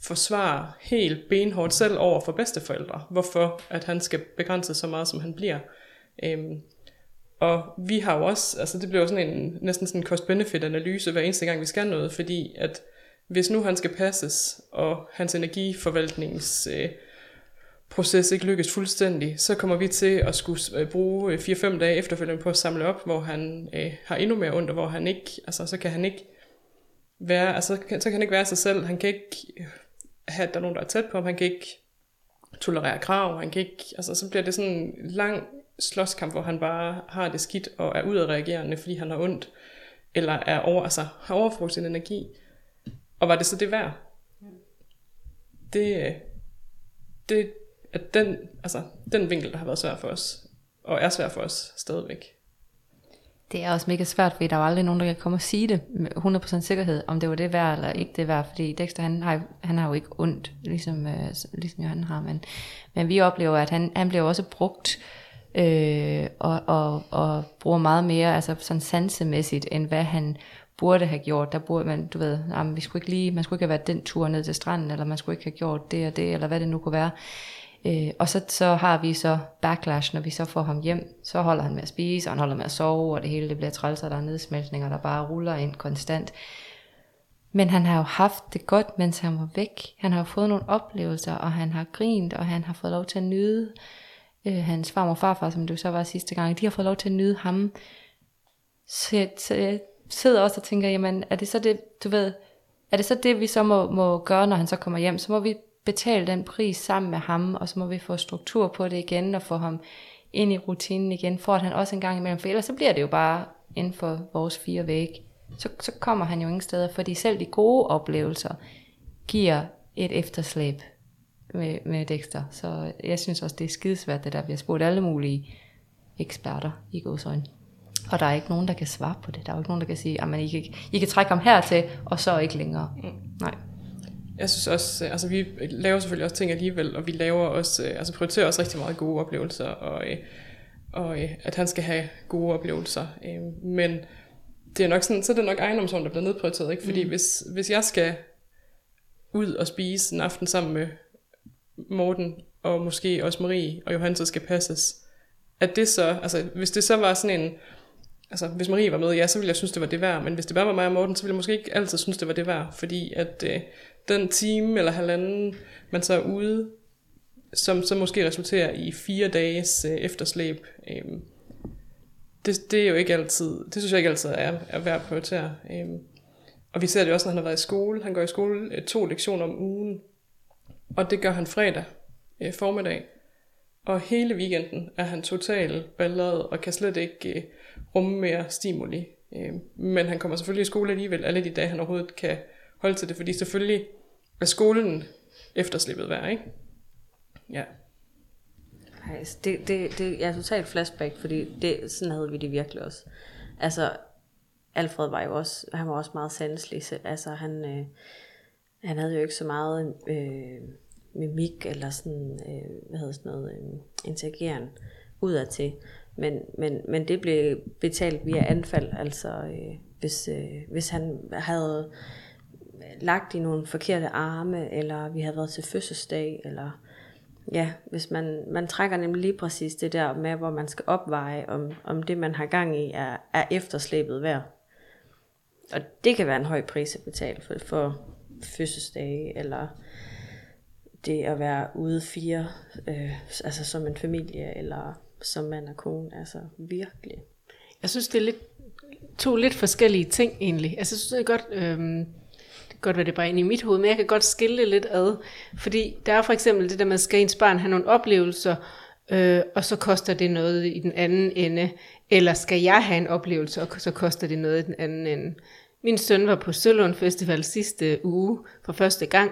forsvare helt benhårdt selv over for bedsteforældre. Hvorfor at han skal begrænses så meget, som han bliver. Øhm, og vi har jo også, altså det bliver sådan en næsten sådan en cost-benefit-analyse hver eneste gang, vi skal noget, fordi at hvis nu han skal passes, og hans energiforvaltnings... Øh, proces ikke lykkes fuldstændig, så kommer vi til at skulle bruge fire fem dage efterfølgende på at samle op, hvor han øh, har endnu mere ondt, og hvor han ikke, altså så kan han ikke være, altså så kan han ikke være sig selv, han kan ikke have, at der er nogen, der er tæt på ham, han kan ikke tolerere krav, han kan ikke, altså så bliver det sådan en lang slåskamp, hvor han bare har det skidt og er udadreagerende, fordi han har ondt, eller er over, altså har overforbrugt sin energi, og var det så det værd? Det, det at den, altså, den vinkel, der har været svær for os, og er svær for os stadigvæk. Det er også mega svært, fordi der er aldrig nogen, der kan komme og sige det med hundrede procent sikkerhed, om det var det værd eller ikke det værd, fordi Dexter, han har, han har jo ikke ondt, ligesom, øh, ligesom Johan har, men, men vi oplever, at han, han bliver også brugt, øh, og, og, og bruger meget mere, altså sådan sansemæssigt, end hvad han burde have gjort. Der burde man, du ved, jamen, vi skulle ikke lige, man skulle ikke have været den tur ned til stranden, eller man skulle ikke have gjort det og det, eller hvad det nu kunne være. Øh, og så, så har vi så backlash, når vi så får ham hjem, så holder han med at spise, og han holder med at sove, og det hele det bliver træls, og der er nedsmeltninger, der bare ruller ind konstant. Men han har jo haft det godt, mens han var væk. Han har jo fået nogle oplevelser, og han har grint, og han har fået lov til at nyde øh, hans farmor og farfar, som du så var sidste gang, de har fået lov til at nyde ham. Så, så jeg sidder også og tænker, jamen er det så det, du ved, er det så det, vi så må, må gøre, når han så kommer hjem, så må vi betale den pris sammen med ham, og så må vi få struktur på det igen, og få ham ind i rutinen igen, for at han også en gang imellem, for ellers så bliver det jo bare inden for vores fire vægge, så, så kommer han jo ingen steder, fordi selv de gode oplevelser giver et efterslæb med, med Dexter, så jeg synes også, det er skidesvært, det der bliver spurgt alle mulige eksperter i gåseøjne. Og der er ikke nogen, der kan svare på det, der er jo ikke nogen, der kan sige, at I kan, I kan trække ham hertil, og så ikke længere. Mm. Nej. Jeg synes også, altså vi laver selvfølgelig også ting alligevel, og vi laver også, altså prioriterer også rigtig meget gode oplevelser, og, og at han skal have gode oplevelser. Men det er nok sådan, så er det nok egenomsorgen, der bliver nedprioriteret, ikke? Fordi mm. hvis, hvis jeg skal ud og spise en aften sammen med Morten, og måske også Marie, og Johan så skal passes, at det så, altså hvis det så var sådan en, altså hvis Marie var med, ja, så ville jeg synes, det var det værd, men hvis det bare var mig og Morten, så ville jeg måske ikke altid synes, det var det værd, fordi at den time eller halvanden, man så er ude, som så måske resulterer i fire dages øh, efterslæb, øh, det, det er jo ikke altid, det synes jeg ikke altid er, er værd at prioritere. Øh. Og vi ser det også, når han har været i skole. Han går i skole øh, to lektioner om ugen, og det gør han fredag øh, formiddag. Og hele weekenden er han totalt balleret og kan slet ikke øh, rumme mere stimuli. Øh, men han kommer selvfølgelig i skole alligevel alle de dage, han overhovedet kan holde til det, fordi selvfølgelig er skolen efterslippet værd, ikke? Ja. Ej, det, det, det, jeg er totalt flashback, fordi det, sådan havde vi det virkelig også. Altså, Alfred var jo også, han var også meget sanselig. Altså, han, øh, han havde jo ikke så meget øh, mimik, eller sådan, øh, hvad hedder sådan noget, øh, interagerende udadtil. Men, men, men det blev betalt via anfald, altså, øh, hvis, øh, hvis han havde lagt i nogle forkerte arme, eller vi havde været til fødselsdag, eller ja, hvis man, man trækker nemlig lige præcis det der med, hvor man skal opveje, om, om det man har gang i er, er efterslæbet værd. Og det kan være en høj pris at betale for, for fødselsdage, eller det at være ude fire, øh, altså som en familie, eller som mand og kone, altså virkelig. Jeg synes, det er lidt, to lidt forskellige ting egentlig. Altså, jeg synes, det er godt... Øh... godt være det bare ind i mit hoved, men jeg kan godt skille det lidt ad, fordi der er for eksempel det der med, at skal ens barn have nogle oplevelser, øh, og så koster det noget i den anden ende, eller skal jeg have en oplevelse, og så koster det noget i den anden ende. Min søn var på Sølund Festival sidste uge for første gang.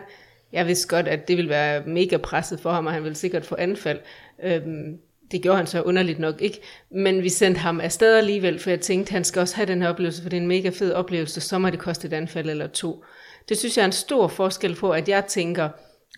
Jeg vidste godt, at det ville være mega presset for ham, og han ville sikkert få anfald. Øhm, det gjorde han så underligt nok ikke, men vi sendte ham afsted alligevel, for jeg tænkte, at han skal også have den her oplevelse, for det er en mega fed oplevelse, så må det koste et anfald eller to. Det synes jeg er en stor forskel på, at jeg tænker,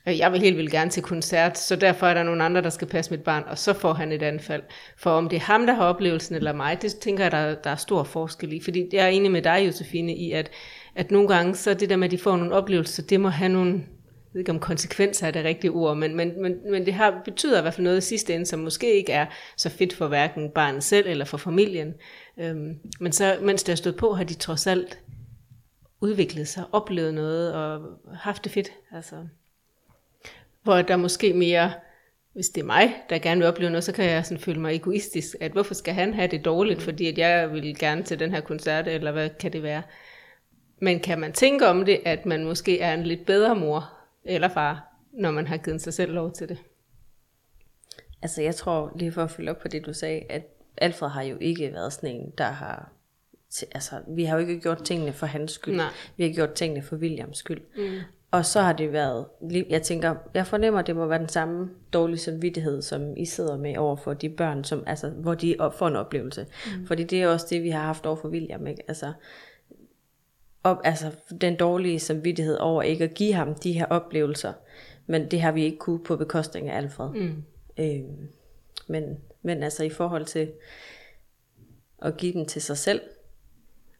at jeg vil helt vildt gerne til koncert, så derfor er der nogle andre, der skal passe mit barn, og så får han et anfald. For om det er ham, der har oplevelsen, eller mig, det tænker jeg, der, der er stor forskel i. Fordi jeg er enig med dig, Josefine, i, at, at nogle gange, så det der med, at de får nogle oplevelser, det må have nogle, jeg ved ikke om konsekvenser er det rigtige ord, men, men, men, men det her betyder i hvert fald noget i sidste ende, som måske ikke er så fedt for hverken barnet selv eller for familien. Øhm, men så, mens det er stået på, har de trods alt udviklet sig, oplevet noget og haft det fedt, altså. Hvor der måske mere hvis det er mig, der gerne vil opleve noget, så kan jeg sådan føle mig egoistisk, at hvorfor skal han have det dårligt, fordi at jeg vil gerne til den her koncert, eller hvad kan det være? Men kan man tænke om det, at man måske er en lidt bedre mor eller far, når man har givet sig selv lov til det? Altså jeg tror, lige for at følge op på det, du sagde, at Alfred har jo ikke været sådan en, der har... Altså, vi har jo ikke gjort tingene for hans skyld. Nej. Vi har gjort tingene for Williams skyld. Mm. Og så har det været... Jeg tænker, jeg fornemmer, at det må være den samme dårlige samvittighed, som I sidder med over for de børn, som, altså, hvor de får en oplevelse. Mm. Fordi det er også det, vi har haft over for William, ikke? Altså... Op, altså den dårlige samvittighed over ikke at give ham de her oplevelser, men det har vi ikke kunne på bekostning af Alfred. Mm. Øhm, men, men altså i forhold til at give dem til sig selv,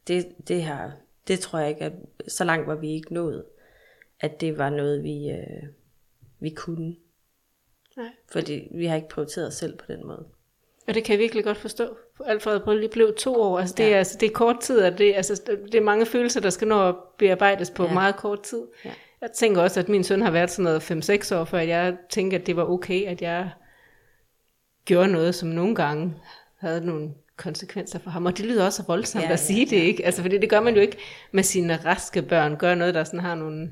det, det her, det tror jeg ikke, at så langt var vi ikke nået, at det var noget, vi, øh, vi kunne. Nej. Fordi vi har ikke prioriteret os selv på den måde. Og det kan jeg virkelig godt forstå. Alfred Brød lige blev to år. Altså det, er, ja. altså, det er kort tid, og det, altså, det er mange følelser, der skal nå at bearbejdes på ja. meget kort tid. Ja. Jeg tænker også, at min søn har været sådan noget fem seks år, før jeg tænker, at det var okay, at jeg gjorde noget, som nogle gange havde nogle konsekvenser for ham. Og det lyder også voldsomt ja, at sige ja, det, ikke? Altså, fordi det gør man jo ikke med sine raske børn. Gør noget, der sådan har nogle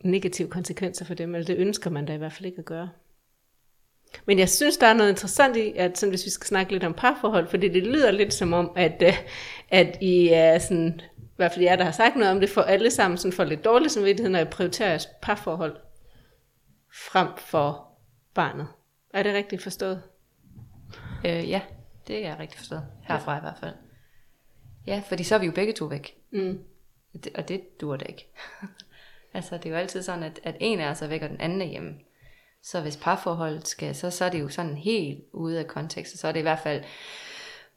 negative konsekvenser for dem. Eller det ønsker man da i hvert fald ikke at gøre. Men jeg synes, der er noget interessant i, at sådan, hvis vi skal snakke lidt om parforhold, fordi det lyder lidt som om, at, at I er sådan, i hvert fald jer, der har sagt noget om det, for alle sammen sådan for lidt dårlig samvittighed, når I prioriterer jeres parforhold frem for barnet. Er det rigtigt forstået? Øh, ja, det er rigtigt forstået. Herfra ja. i hvert fald. Ja, fordi så er vi jo begge to væk. Mm. Og det duer det ikke. Altså, det er jo altid sådan, at, at en af os er væk, og den anden er hjemme. Så hvis parforholdet skal, så, så er det jo sådan helt ude af kontekst, og så er det i hvert fald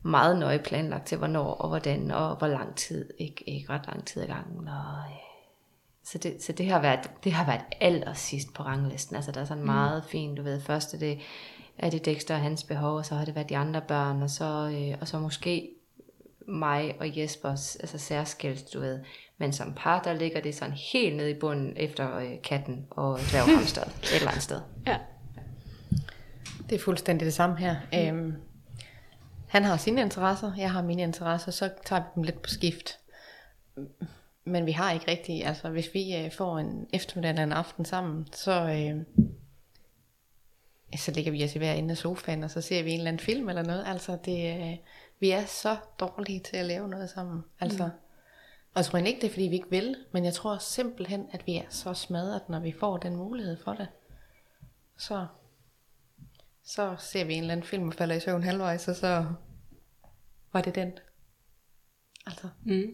meget nøje planlagt til, hvornår og hvordan, og hvor lang tid, ikke, ikke ret lang tid ad gangen. Og, så det, så det, har været, det har været allersidst på ranglisten, altså der er sådan meget fint, du ved, første det er det Dexter og hans behov, og så har det været de andre børn, og så, øh, og så måske mig og Jespers, altså særskilt, du ved. Men som par, der ligger det sådan helt nede i bunden efter øh, katten og dværghamsteret et eller andet sted. Ja. Det er fuldstændig det samme her. Mm. Æm, han har sine interesser, jeg har mine interesser, så tager vi dem lidt på skift. Men vi har ikke rigtig, altså hvis vi øh, får en eftermiddag eller en aften sammen, så, øh, så ligger vi os i hver ende af sofaen, og så ser vi en eller anden film eller noget. Altså det, øh, vi er så dårlige til at lave noget sammen. Altså... Mm. Og jeg tror ikke, det er, fordi vi ikke vil, men jeg tror simpelthen, at vi er så smadret, når vi får den mulighed for det. Så, så ser vi en eller anden film og falder i søvn halvvejs, og så var det den. Altså, mm.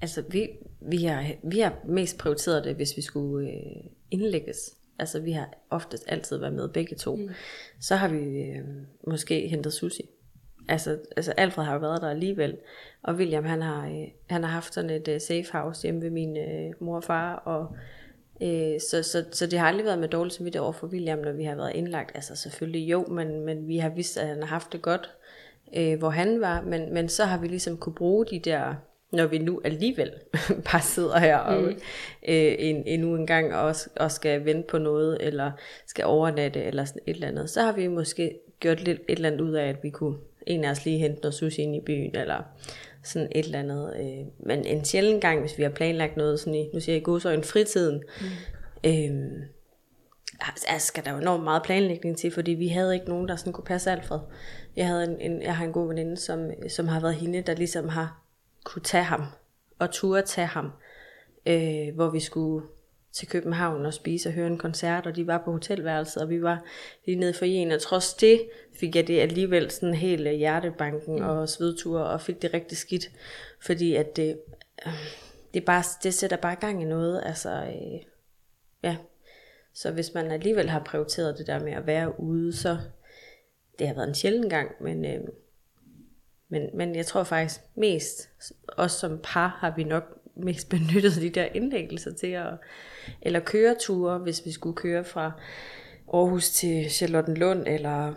altså vi, vi, har, vi har mest prioriteret det, hvis vi skulle øh, indlægges. Altså vi har oftest altid været med begge to. Mm. Så har vi øh, måske hentet sushi. Altså, altså Alfred har jo været der alligevel, og William han har, øh, han har haft sådan et øh, safe house hjemme ved min øh, mor og far, og, øh, så, så, så det har aldrig været med dårligt samvittighed over for William, når vi har været indlagt. Altså selvfølgelig jo, men, men vi har vidst, at han har haft det godt, øh, hvor han var, men, men så har vi ligesom kunne bruge de der, når vi nu alligevel bare sidder her og, mm. øh, en, endnu en gang og, og skal vente på noget, eller skal overnatte, eller sådan et eller andet, så har vi måske gjort lidt, et eller andet ud af, at vi kunne en af os lige hente noget sushi ind i byen, eller sådan et eller andet. Øh, men en sjælden gang, hvis vi har planlagt noget, sådan i, nu siger jeg i godsøjne, fritiden, mm. øh, altså skal der jo enormt meget planlægning til, fordi vi havde ikke nogen, der sådan kunne passe Alfred. Jeg, havde en, en, jeg har en god veninde, som, som har været hende, der ligesom har kunne tage ham, og turde tage ham, øh, hvor vi skulle til København og spise og høre en koncert, og de var på hotelværelset, og vi var lige nede for en, og trods det fik jeg det alligevel sådan hele hjertebanken mm. og svedture, og fik det rigtig skidt, fordi at det, det, bare, det sætter bare gang i noget, altså øh, ja, så hvis man alligevel har prioriteret det der med at være ude, så det har været en sjælden gang, men, øh, men, men jeg tror faktisk mest, os som par har vi nok mest benyttet de der indlæggelser til at, eller køreture, hvis vi skulle køre fra Aarhus til Charlottenlund, eller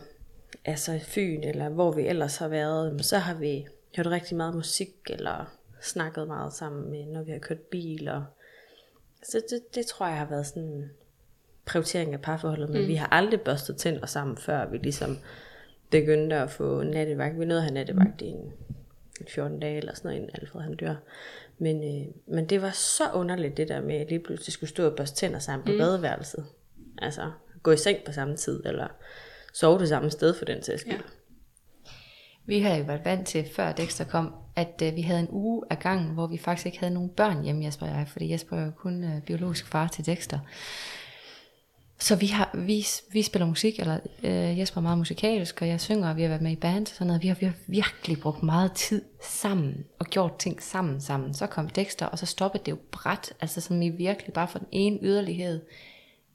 altså Fyn, eller hvor vi ellers har været, så har vi hørt rigtig meget musik, eller snakket meget sammen, når vi har kørt bil, og så det, det tror jeg har været sådan prioritering af parforholdet, men mm. vi har aldrig børstet tænder sammen, før vi ligesom begyndte at få nattevagt. Vi nåede at have nattevagt i en fjorten dage eller sådan noget, inden Alfred han dør. Men, øh, men det var så underligt det der med, at lige pludselig skulle stå og børste tænder sammen på mm. badeværelset. Altså gå i seng på samme tid, eller sove det samme sted for den sags skyld. Ja. Vi havde jo været vant til, før Dexter kom, at øh, vi havde en uge af gangen, hvor vi faktisk ikke havde nogen børn hjemme, Jesper og jeg, fordi Jesper er jo kun øh, biologisk far til Dexter. Så vi, har, vi, vi spiller musik, eller øh, Jesper er meget musikalsk, og jeg synger, og vi har været med i band, sådan noget. Vi har, vi har virkelig brugt meget tid sammen, og gjort ting sammen sammen. Så kom Dexter, og så stoppede det jo brat, altså sådan, vi virkelig bare fra den ene yderlighed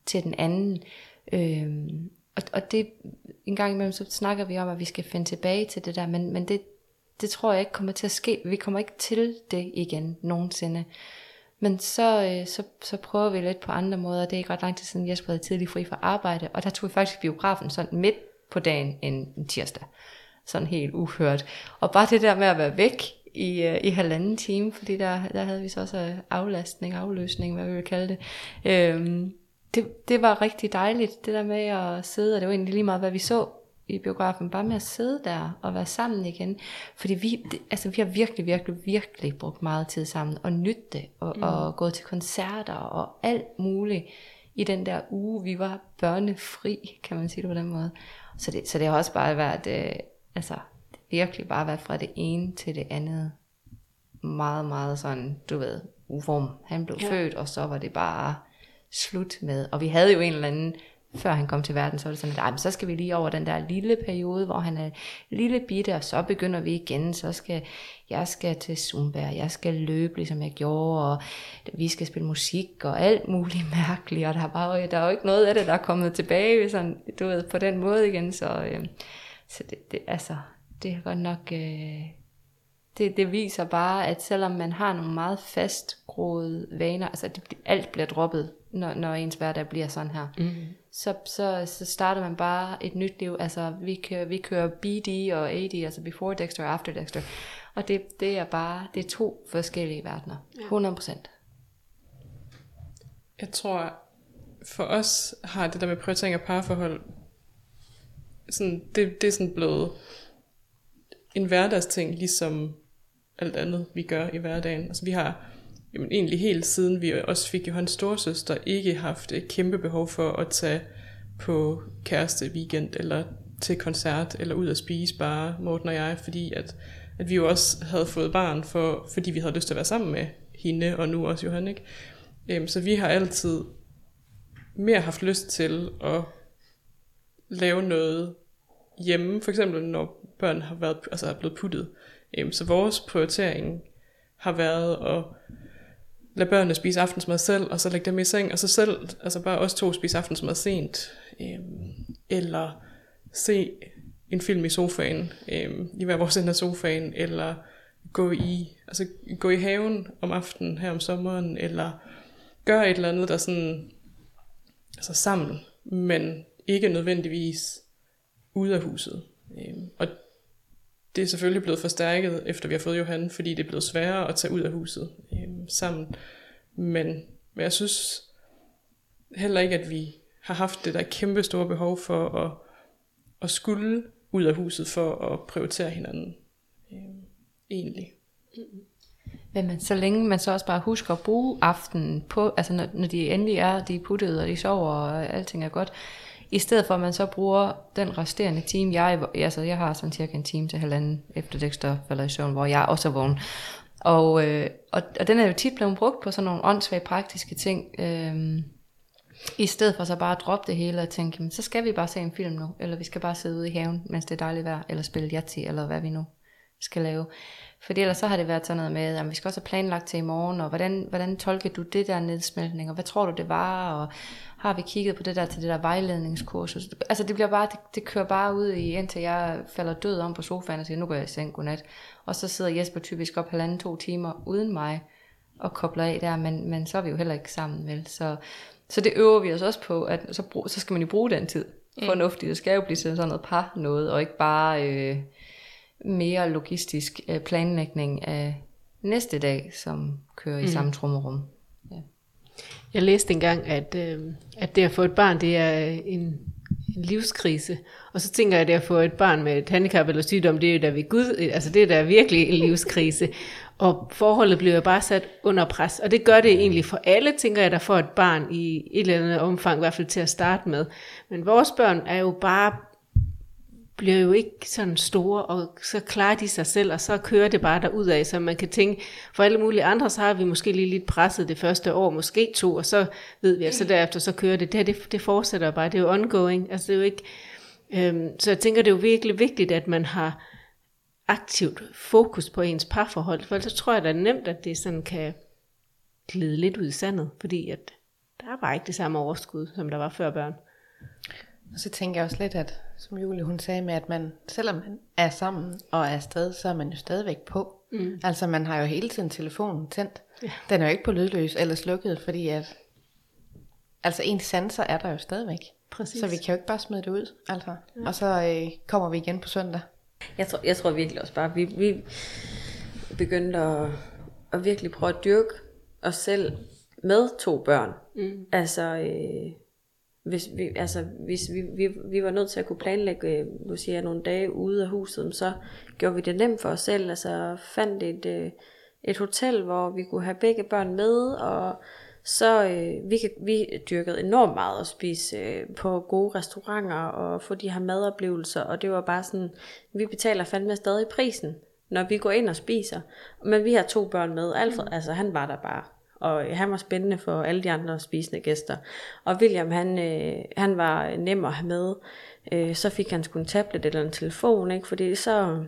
til den anden. Øh, og, og det, en gang imellem, så snakker vi om, at vi skal finde tilbage til det der, men, men det, det tror jeg ikke kommer til at ske. Vi kommer ikke til det igen, nogensinde. Men så, øh, så, så prøver vi lidt på andre måder. Det er ikke ret lang tid siden, Jesper havde tidlig fri fra arbejde. Og der tog vi faktisk biografen sådan midt på dagen en tirsdag. Sådan helt uhørt. Og bare det der med at være væk i, øh, i halvanden time. Fordi der, der havde vi så også aflastning, afløsning, hvad vi vil kalde det. Øhm, det. Det var rigtig dejligt, det der med at sidde. Og det var egentlig lige meget, hvad vi så i biografen. Bare med at sidde der og være sammen igen. Fordi vi, det, altså, vi har virkelig, virkelig, virkelig brugt meget tid sammen. Og nydt det. Og, mm. og gået til koncerter og alt muligt. I den der uge, vi var børnefri, kan man sige det på den måde. Så det, så det har også bare været, øh, altså virkelig bare været fra det ene til det andet. Meget, meget sådan, du ved, uform. Han blev ja. født, og så var det bare slut med. Og vi havde jo en eller anden, før han kom til verden, så var det sådan, at ej, men så skal vi lige over den der lille periode, hvor han er lille bitte, og så begynder vi igen, så skal jeg skal til Zumba, jeg skal løbe, ligesom jeg gjorde, og vi skal spille musik, og alt muligt mærkeligt, og der er, bare, der er jo ikke noget af det, der er kommet tilbage, sådan, du ved, på den måde igen, så, øh, så det, det, altså, det er godt nok, øh, det, det viser bare, at selvom man har nogle meget fastgroede vaner, altså det, alt bliver droppet, når, når ens hverdag bliver sådan her, mm-hmm. Så, så, så starter man bare et nyt liv. Altså vi kører, vi kører B D og A D, altså before Dexter og after Dexter. Og det, det er bare, det er to forskellige verdener. hundrede procent. Jeg tror, for os har det der med prioritering af parforhold, sådan, det, det er sådan blevet en hverdagsting, ligesom alt andet, vi gør i hverdagen. Altså vi har... Jamen, egentlig helt siden vi også fik Johans storesøster, ikke haft et kæmpe behov for at tage på kæreste weekend eller til koncert eller ud at spise bare Morten og jeg, fordi at, at vi jo også havde fået barn, for, fordi vi havde lyst til at være sammen med hende og nu også Johan, ikke? Øhm, så vi har altid mere haft lyst til at lave noget hjemme, for eksempel når børn har været, altså er blevet puttet. Øhm, så vores prioritering har været at lad børnene spise aftensmad selv, og så lægge dem i seng, og så selv, altså bare os to spise aftensmad sent, øhm, eller se en film i sofaen, øhm, i hver vores ende af sofaen, eller gå i, altså gå i haven om aftenen her om sommeren, eller gøre et eller andet, der sådan, altså sammen, men ikke nødvendigvis ude af huset. Øhm, og det er selvfølgelig blevet forstærket, efter vi har fået Johan, fordi det er blevet sværere at tage ud af huset øh, sammen. Men jeg synes heller ikke, at vi har haft det der kæmpe store behov for at, at skulle ud af huset for at prioritere hinanden øh, egentlig. Men så længe man så også bare husker at bruge aftenen på, altså når, når de endelig er, de er puttede og de sover og alting er godt, i stedet for at man så bruger den resterende time, jeg, altså jeg har sådan cirka en time til halvanden efter Dexter falder i søvn, hvor jeg også er vågen. Og, øh, og, og den er jo tit blevet brugt på sådan nogle åndssvage praktiske ting, øh, i stedet for så bare at droppe det hele og tænke, jamen, så skal vi bare se en film nu, eller vi skal bare sidde ude i haven, mens det er dejligt vejr, eller spille yatzy, eller hvad vi nu skal lave. Fordi ellers så har det været sådan noget med, at vi skal også have planlagt til i morgen, og hvordan, hvordan tolker du det der nedsmeltning, og hvad tror du det var, og har vi kigget på det der til det der vejledningskursus? Altså det bliver bare, det, det kører bare ud i, indtil jeg falder død om på sofaen og siger, nu går jeg i seng, godnat. Og så sidder Jesper typisk op halvanden to timer uden mig, og kobler af der, men, men så er vi jo heller ikke sammen, vel? Så, så det øver vi os også på, at så, brug, så skal man jo bruge den tid fornuftigt. Det skal jo blive sådan noget par noget, og ikke bare... Øh, mere logistisk øh, planlægning af næste dag, som kører i mm. samme trummerum. Ja. Jeg læste engang, at, øh, at det at få et barn, det er en, en livskrise. Og så tænker jeg, at det at få et barn med et handicap eller sygdom, det er da ved Gud, altså det er da virkelig en livskrise. Og forholdet bliver bare sat under pres. Og det gør det egentlig for alle, tænker jeg, der får et barn i et eller andet omfang, i hvert fald til at starte med. Men vores børn er jo bare, bliver jo ikke sådan store, og så klarer de sig selv, og så kører det bare derudad, så man kan tænke, for alle mulige andre, så har vi måske lige lidt presset det første år, måske to, og så ved vi, at så derefter så kører det. Det her, det, det fortsætter bare, det er jo ongoing, altså det er jo ikke, øhm, så jeg tænker, det er jo virkelig vigtigt, at man har aktivt fokus på ens parforhold, for så tror jeg da nemt, at det sådan kan glide lidt ud i sandet, fordi at der var ikke det samme overskud, som der var før børn. Og så tænker jeg også lidt, at som Julie hun sagde med, at man, selvom man er sammen og er afsted, så er man jo stadigvæk på. Mm. Altså man har jo hele tiden telefonen tændt. Ja. Den er jo ikke på lydløs eller slukket, fordi at, altså ens sanser er der jo stadigvæk. Præcis. Så vi kan jo ikke bare smide det ud. Altså. Ja. Og så øh, kommer vi igen på søndag. Jeg tror, jeg tror virkelig også bare, vi, vi begyndte at, at virkelig prøve at dyrke os selv med to børn. Mm. Altså... Øh, Hvis vi, altså, hvis vi, vi, vi var nødt til at kunne planlægge nu siger jeg, nogle dage ude af huset, så gjorde vi det nemt for os selv. Altså fandt et, et hotel, hvor vi kunne have begge børn med, og så øh, vi, vi dyrkede enormt meget at spise øh, på gode restauranter og få de her madoplevelser. Og det var bare sådan, vi betaler fandme stadig prisen, når vi går ind og spiser. Men vi har to børn med. Alfred, altså han var der bare. Og han var spændende for alle de andre spisende gæster. Og William, han, øh, han var nem at have med. Øh, så fik han sgu en tablet eller en telefon, ikke? Fordi så,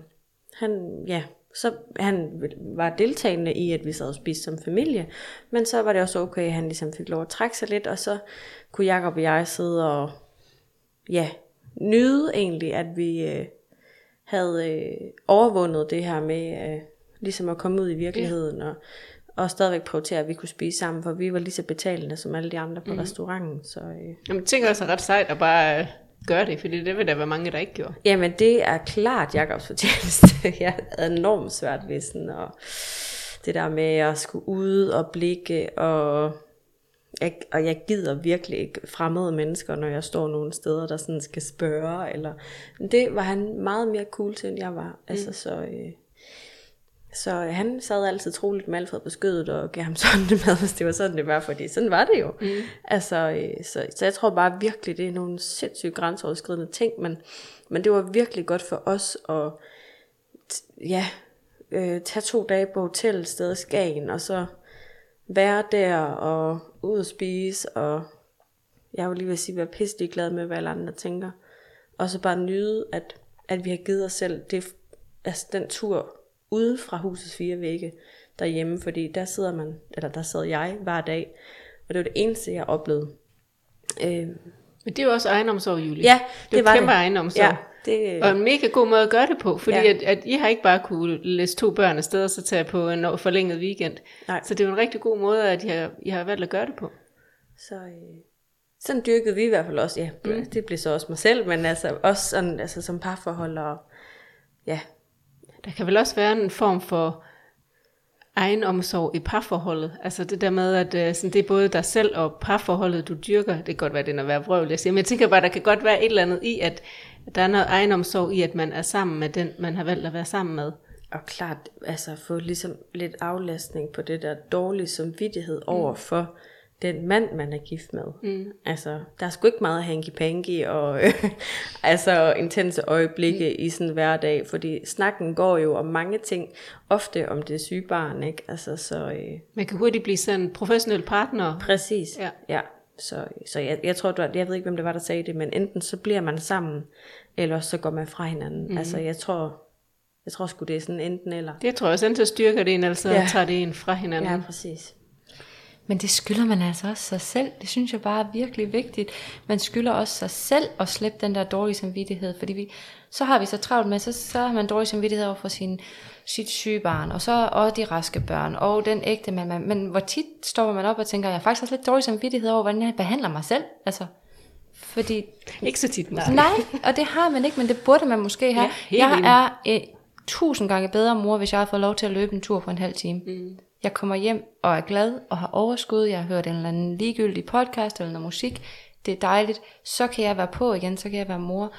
han, ja, så han var deltagende i, at vi sad og spiste som familie. Men så var det også okay, at han ligesom fik lov at trække sig lidt. Og så kunne Jacob og jeg sidde og ja, nyde egentlig, at vi øh, havde øh, overvundet det her med øh, ligesom at komme ud i virkeligheden og... Og stadigvæk prioritere, at vi kunne spise sammen, for vi var lige så betalende som alle de andre på mm. restauranten. Så, øh. Jamen, det tænker også er ret sejt at bare øh, gøre det, for det vil der være mange, der ikke gjorde. Jamen, det er klart Jacobs fortjeneste. Jeg havde enormt svært ved sådan, og det der med at skulle ud og blikke, og jeg, og jeg gider virkelig ikke fremmede mennesker, når jeg står nogle steder, der sådan skal spørge. Eller, det var han meget mere cool til, end jeg var. Altså, mm. så... Øh. Så han sad altid troligt med Alfred på skødet og gav ham sådan det mad, hvis det var sådan det var, fordi sådan var det jo. Mm. Altså, så, så jeg tror bare virkelig, det er nogle sindssygt grænseoverskridende ting, men, men det var virkelig godt for os at ja, øh, tage to dage på hotellet sted i Skagen, og så være der og ud og spise, og jeg vil lige vil sige, være pisselig glad med, hvad alle andre tænker. Og så bare nyde, at, at vi har givet os selv det, altså den tur, ude fra husets fire vægge derhjemme, fordi der sidder man, eller der sad jeg hver dag, og det var det eneste, jeg oplevede. Øh, Men det er jo også egenomsorg, Julie. Ja, det, det var kæmpe det. Egenomsorg. Ja, det... Og en mega god måde at gøre det på, fordi ja. at, at I har ikke bare kunne læse to børn afsted og så tage på en forlænget weekend. Nej. Så det er jo en rigtig god måde, at I har, I har valgt at gøre det på. Så... Øh... Sådan dyrkede vi i hvert fald også, ja, mm. det blev så også mig selv, men altså også sådan, altså som parforhold og ja. Der kan vel også være en form for egenomsorg i parforholdet. Altså det der med, at sådan, det er både dig selv og parforholdet, du dyrker. Det kan godt være, det er at være vrøvl, jeg siger. Men jeg tænker bare, der kan godt være et eller andet i, at der er noget egenomsorg i, at man er sammen med den, man har valgt at være sammen med. Og klart, altså få ligesom lidt aflastning på det der dårlige samvittighed over for mm. den mand, man er gift med. Mm. Altså, der er sgu ikke meget hanky-panky og øh, altså, intense øjeblikke mm. i sådan en hverdag, fordi snakken går jo om mange ting, ofte om det syge barn, ikke? Altså, så, øh, man kan hurtigt blive sådan en professionel partner. Præcis, ja. ja. Så, så jeg, jeg tror, du, jeg ved ikke, hvem det var, der sagde det, men enten så bliver man sammen, eller så går man fra hinanden. Mm. Altså, jeg tror, jeg tror sgu, det er sådan enten eller. Det tror jeg også, enten styrker det en, eller så ja. tager det en fra hinanden. Ja, præcis. Men det skylder man altså også sig selv. Det synes jeg bare er virkelig vigtigt. Man skylder også sig selv at slippe den der dårlige samvittighed. Fordi vi, så har vi så travlt med, så, så har man dårlig samvittighed over for sin, sit syge barn. Og så og de raske børn. Og den ægte mand. Man, men hvor tit står man op og tænker, jeg har faktisk også lidt dårlig samvittighed over, hvordan jeg behandler mig selv. Altså, fordi... Ikke så tit, nej. Nej, og det har man ikke, men det burde man måske have. Ja, jeg er eh, tusind gange bedre mor, hvis jeg har fået lov til at løbe en tur for en halv time. Mm. Jeg kommer hjem og er glad og har overskud. Jeg har hørt en eller anden ligegyldig podcast eller noget musik. Det er dejligt. Så kan jeg være på igen, så kan jeg være mor.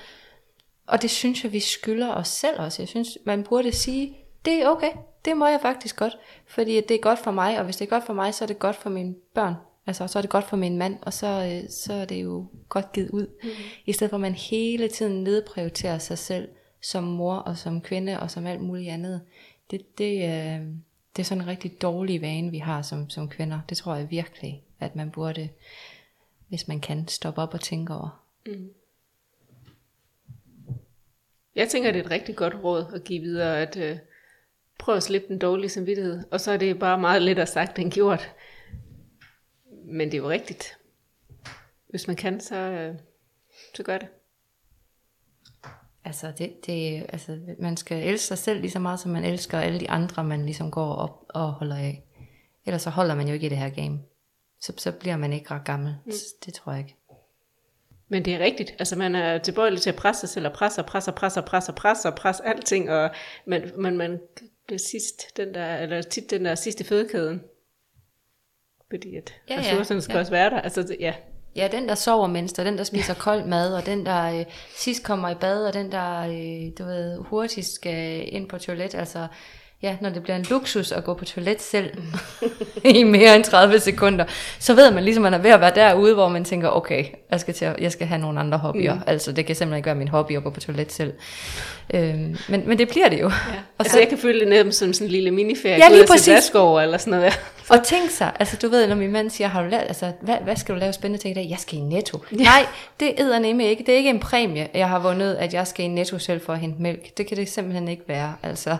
Og det synes jeg, vi skylder os selv også. Jeg synes, man burde sige, det er okay. Det må jeg faktisk godt. Fordi det er godt for mig, og hvis det er godt for mig, så er det godt for mine børn. Altså, så er det godt for min mand, og så, så er det jo godt givet ud. Mm. I stedet for, at man hele tiden nedprioriterer sig selv som mor og som kvinde og som alt muligt andet. Det, det, øh, det er sådan en rigtig dårlig vane, vi har som, som kvinder. Det tror jeg virkelig, at man burde, hvis man kan, stoppe op og tænke over. Mm. Jeg tænker, det er et rigtig godt råd at give videre, at øh, prøv at slippe den dårlige samvittighed. Og så er det bare meget lettere sagt end gjort. Men det er jo rigtigt. Hvis man kan, så, øh, så gør det. Altså, det, det, altså, man skal elske sig selv lige så meget, som man elsker alle de andre, man ligesom går op og holder af. Ellers så holder man jo ikke i det her game. Så, så bliver man ikke ret gammel. Mm. Det tror jeg ikke. Men det er rigtigt. Altså, man er tilbøjelig til at presse sig selv, og presse, presse, presse, presse, presse, presse alting, og man, man, man bliver sidst den der, eller tit den der sidste fødekæden. Fordi at ressourcerne ja, ja, skal ja. også være der. Altså, ja. Ja, den der sover mindst, og den der spiser kold mad, og den der øh, sidst kommer i bad, og den der øh, du ved, hurtigt skal ind på toilet. Altså, ja, når det bliver en luksus at gå på toilet selv i mere end tredive sekunder, så ved man ligesom, man er ved at være derude, hvor man tænker, okay, jeg skal, til at, jeg skal have nogle andre hobbyer. Mm. Altså, det kan simpelthen ikke være min hobby at gå på toilet selv. Øhm, men, men det bliver det jo. Ja. Og altså, så, jeg kan føle det nærmest som sådan en lille miniferie. Ja, lige præcis. Vaskår, eller sådan noget. Og tænk sig, altså du ved, når min mand siger, har du lavet, altså, hvad, hvad skal du lave spændende ting i dag? Jeg skal i Netto. Ja. Nej, det æder nemlig ikke. Det er ikke en præmie, jeg har vundet, at jeg skal i Netto selv for at hente mælk. Det kan det simpelthen ikke være. Altså,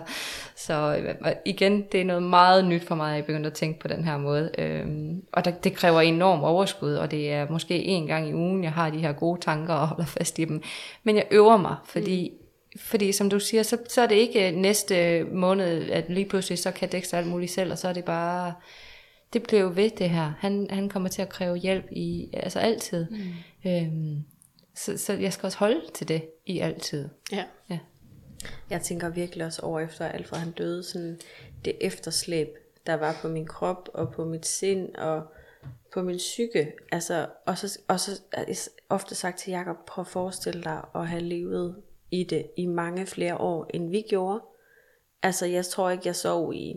så igen, det er noget meget nyt for mig, at jeg begynder at tænke på den her måde. Øhm, og der, det kræver enorm overskud, og det er måske en gang i ugen, jeg har de her gode tanker og holder fast i dem. Men jeg øver mig, fordi... Mm. Fordi som du siger, så, så er det ikke næste måned, at lige pludselig så kan Dexter alt muligt selv, og så er det bare, det bliver jo ved det her. Han, han kommer til at kræve hjælp i, altså altid. Mm. Øhm, så, så jeg skal også holde til det i altid. Ja. Ja. Jeg tænker virkelig også over efter Alfred, han døde, sådan det efterslæb, der var på min krop og på mit sind og på min psyke. Altså, og så, og så er jeg ofte sagt til Jacob, prøv at forestille dig at have levet i det i mange flere år, end vi gjorde. Altså, jeg tror ikke, jeg sov i,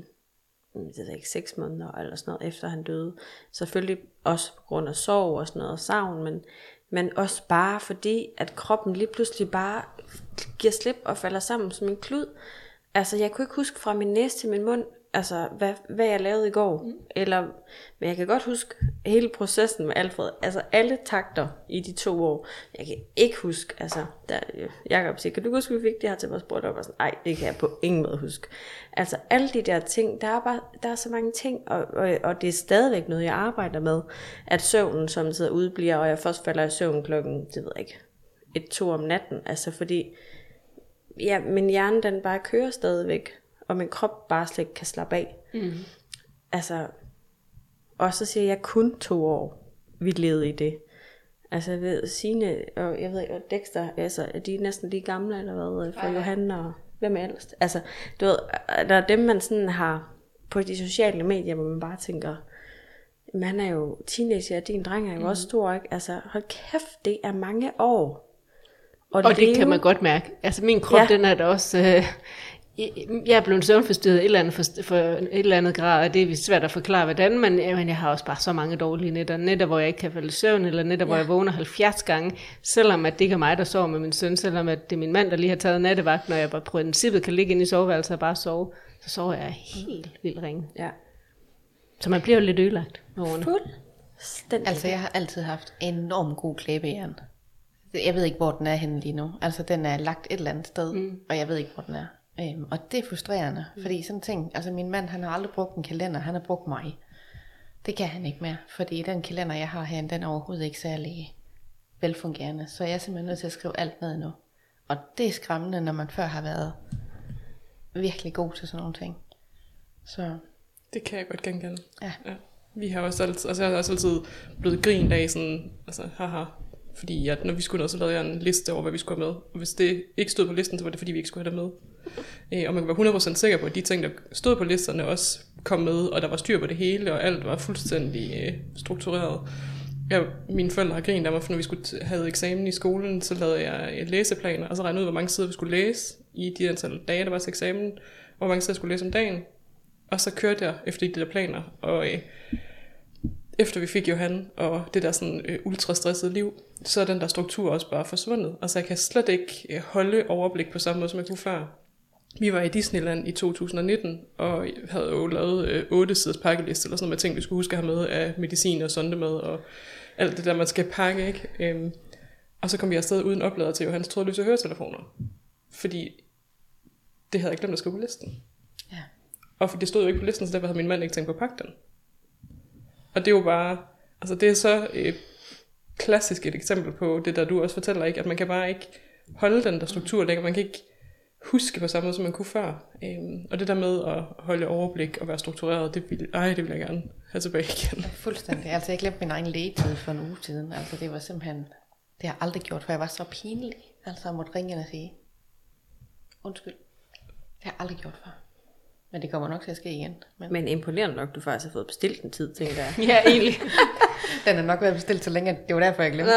det er ikke seks måneder, eller sådan noget, efter han døde. Selvfølgelig også på grund af sorg og sådan noget, og savn, men, men også bare fordi, at kroppen lige pludselig bare giver slip og falder sammen som en klud. Altså, jeg kunne ikke huske fra min næse til min mund, altså, hvad, hvad jeg lavede i går. Mm. Eller, men jeg kan godt huske hele processen med Alfred. Altså, alle takter i de to år. Jeg kan ikke huske, altså, der, Jacob siger, kan du huske, vi fik det her til vores bryllup? Og sådan, nej, det kan jeg på ingen måde huske. Altså, alle de der ting, der er bare, der er så mange ting, og, og, og det er stadigvæk noget, jeg arbejder med, at søvnen sommetider udbliver, og jeg først falder i søvn klokken, det ved jeg ikke, et, to om natten. Altså, fordi, ja, min hjerne, den bare kører stadigvæk. Og min krop bare slet ikke kan slappe af. Mm. Altså, og så siger jeg, kun to år, vi levede i det. Altså, jeg ved, Signe og jeg ved ikke, og Dexter, altså, er de næsten lige gamle, eller hvad, for Johan og hvem ellers. Altså, du ved, der er dem, man sådan har på de sociale medier, hvor man bare tænker, man er jo teenager, og din dreng er jo mm. også stor, ikke? Altså, hold kæft, det er mange år. Og, og det kan man godt mærke. Altså, min krop, ja. Den er da også... Øh... Jeg er blevet søvnforstyrret i et eller andet, for, for et eller andet grad, og det er svært at forklare, hvordan, men jamen, jeg har også bare så mange dårlige nætter. Nætter, hvor jeg ikke kan falde i søvn, eller nætter, ja. Hvor jeg vågner halvfjerds gange, selvom at det ikke er mig, der sover med min søn, selvom at det er min mand, der lige har taget nattevagt, når jeg bare på princippet kan ligge inde i soveværelset og bare sove, så sover jeg helt vildt ringe. Ja. Så man bliver jo lidt ødelagt med årene. Fuldstændig. Altså, jeg har altid haft enormt god klæbejern. Jeg ved ikke, hvor den er henne lige nu. Altså, den er lagt et eller andet sted, mm. og jeg ved ikke, hvor den er. Øhm, og det er frustrerende, mm. fordi sådan ting, altså min mand, han har aldrig brugt en kalender, han har brugt mig. Det kan han ikke mere, fordi den kalender, jeg har herinde, den er overhovedet ikke særlig velfungerende, så jeg er simpelthen nødt til at skrive alt ned nu. Og det er skræmmende, når man før har været virkelig god til sådan nogle ting. Så. Det kan jeg godt genkende. Ja. Ja. Vi har også altid, altså jeg har også altid blevet grint af sådan, altså haha. Fordi at når vi skulle noget, så lavede jeg en liste over, hvad vi skulle have med. Og hvis det ikke stod på listen, så var det fordi, vi ikke skulle have det med. Øh, og man var hundrede procent sikker på, at de ting, der stod på listerne, også kom med, og der var styr på det hele, og alt var fuldstændig øh, struktureret. Jeg, mine forældre har grint af mig, for når vi skulle have eksamen i skolen, så lavede jeg læseplaner, og så regnede ud, hvor mange sider vi skulle læse i de antal dage, der var til eksamen, og hvor mange sider jeg skulle læse om dagen. Og så kørte jeg efter de der planer, og øh, efter vi fik Johan og det der sådan øh, ultrastressede liv, så er den der struktur også bare forsvundet. Altså jeg kan slet ikke øh, holde overblik på samme måde, som jeg kunne før. Vi var i Disneyland i to tusind og nitten, og havde jo lavet øh, otte siders pakkeliste, eller sådan noget med ting, vi skulle huske at have med af medicin og sondemad, og alt det der, man skal pakke, ikke? Øhm, og så kom vi afsted uden oplader til Johans trådløse høretelefoner, fordi det havde jeg glemt at skrive på listen. Ja. Og det stod jo ikke på listen, så derfor havde min mand ikke tænkt på at pakke den. Og det er jo bare, altså det er så øh, klassisk et eksempel på det, der du også fortæller, ikke? At man kan bare ikke holde den der struktur længere, man kan ikke huske på samme måde, som man kunne før. Øhm, og det der med at holde overblik og være struktureret, det vil, ej, det vil jeg gerne have tilbage igen. Ja, fuldstændig. Altså, jeg glemte min egen lægetid for en uge siden. Altså, det var simpelthen, det har jeg aldrig gjort, for jeg var så pinlig. Altså, jeg måtte ringe og sige, undskyld, det har jeg aldrig gjort før. Men det kommer nok til at ske igen. Men, men imponerende nok, du faktisk har fået bestilt en tid, tænker jeg. Ja, egentlig. Den har nok været bestilt så længe, det var derfor, jeg glemte.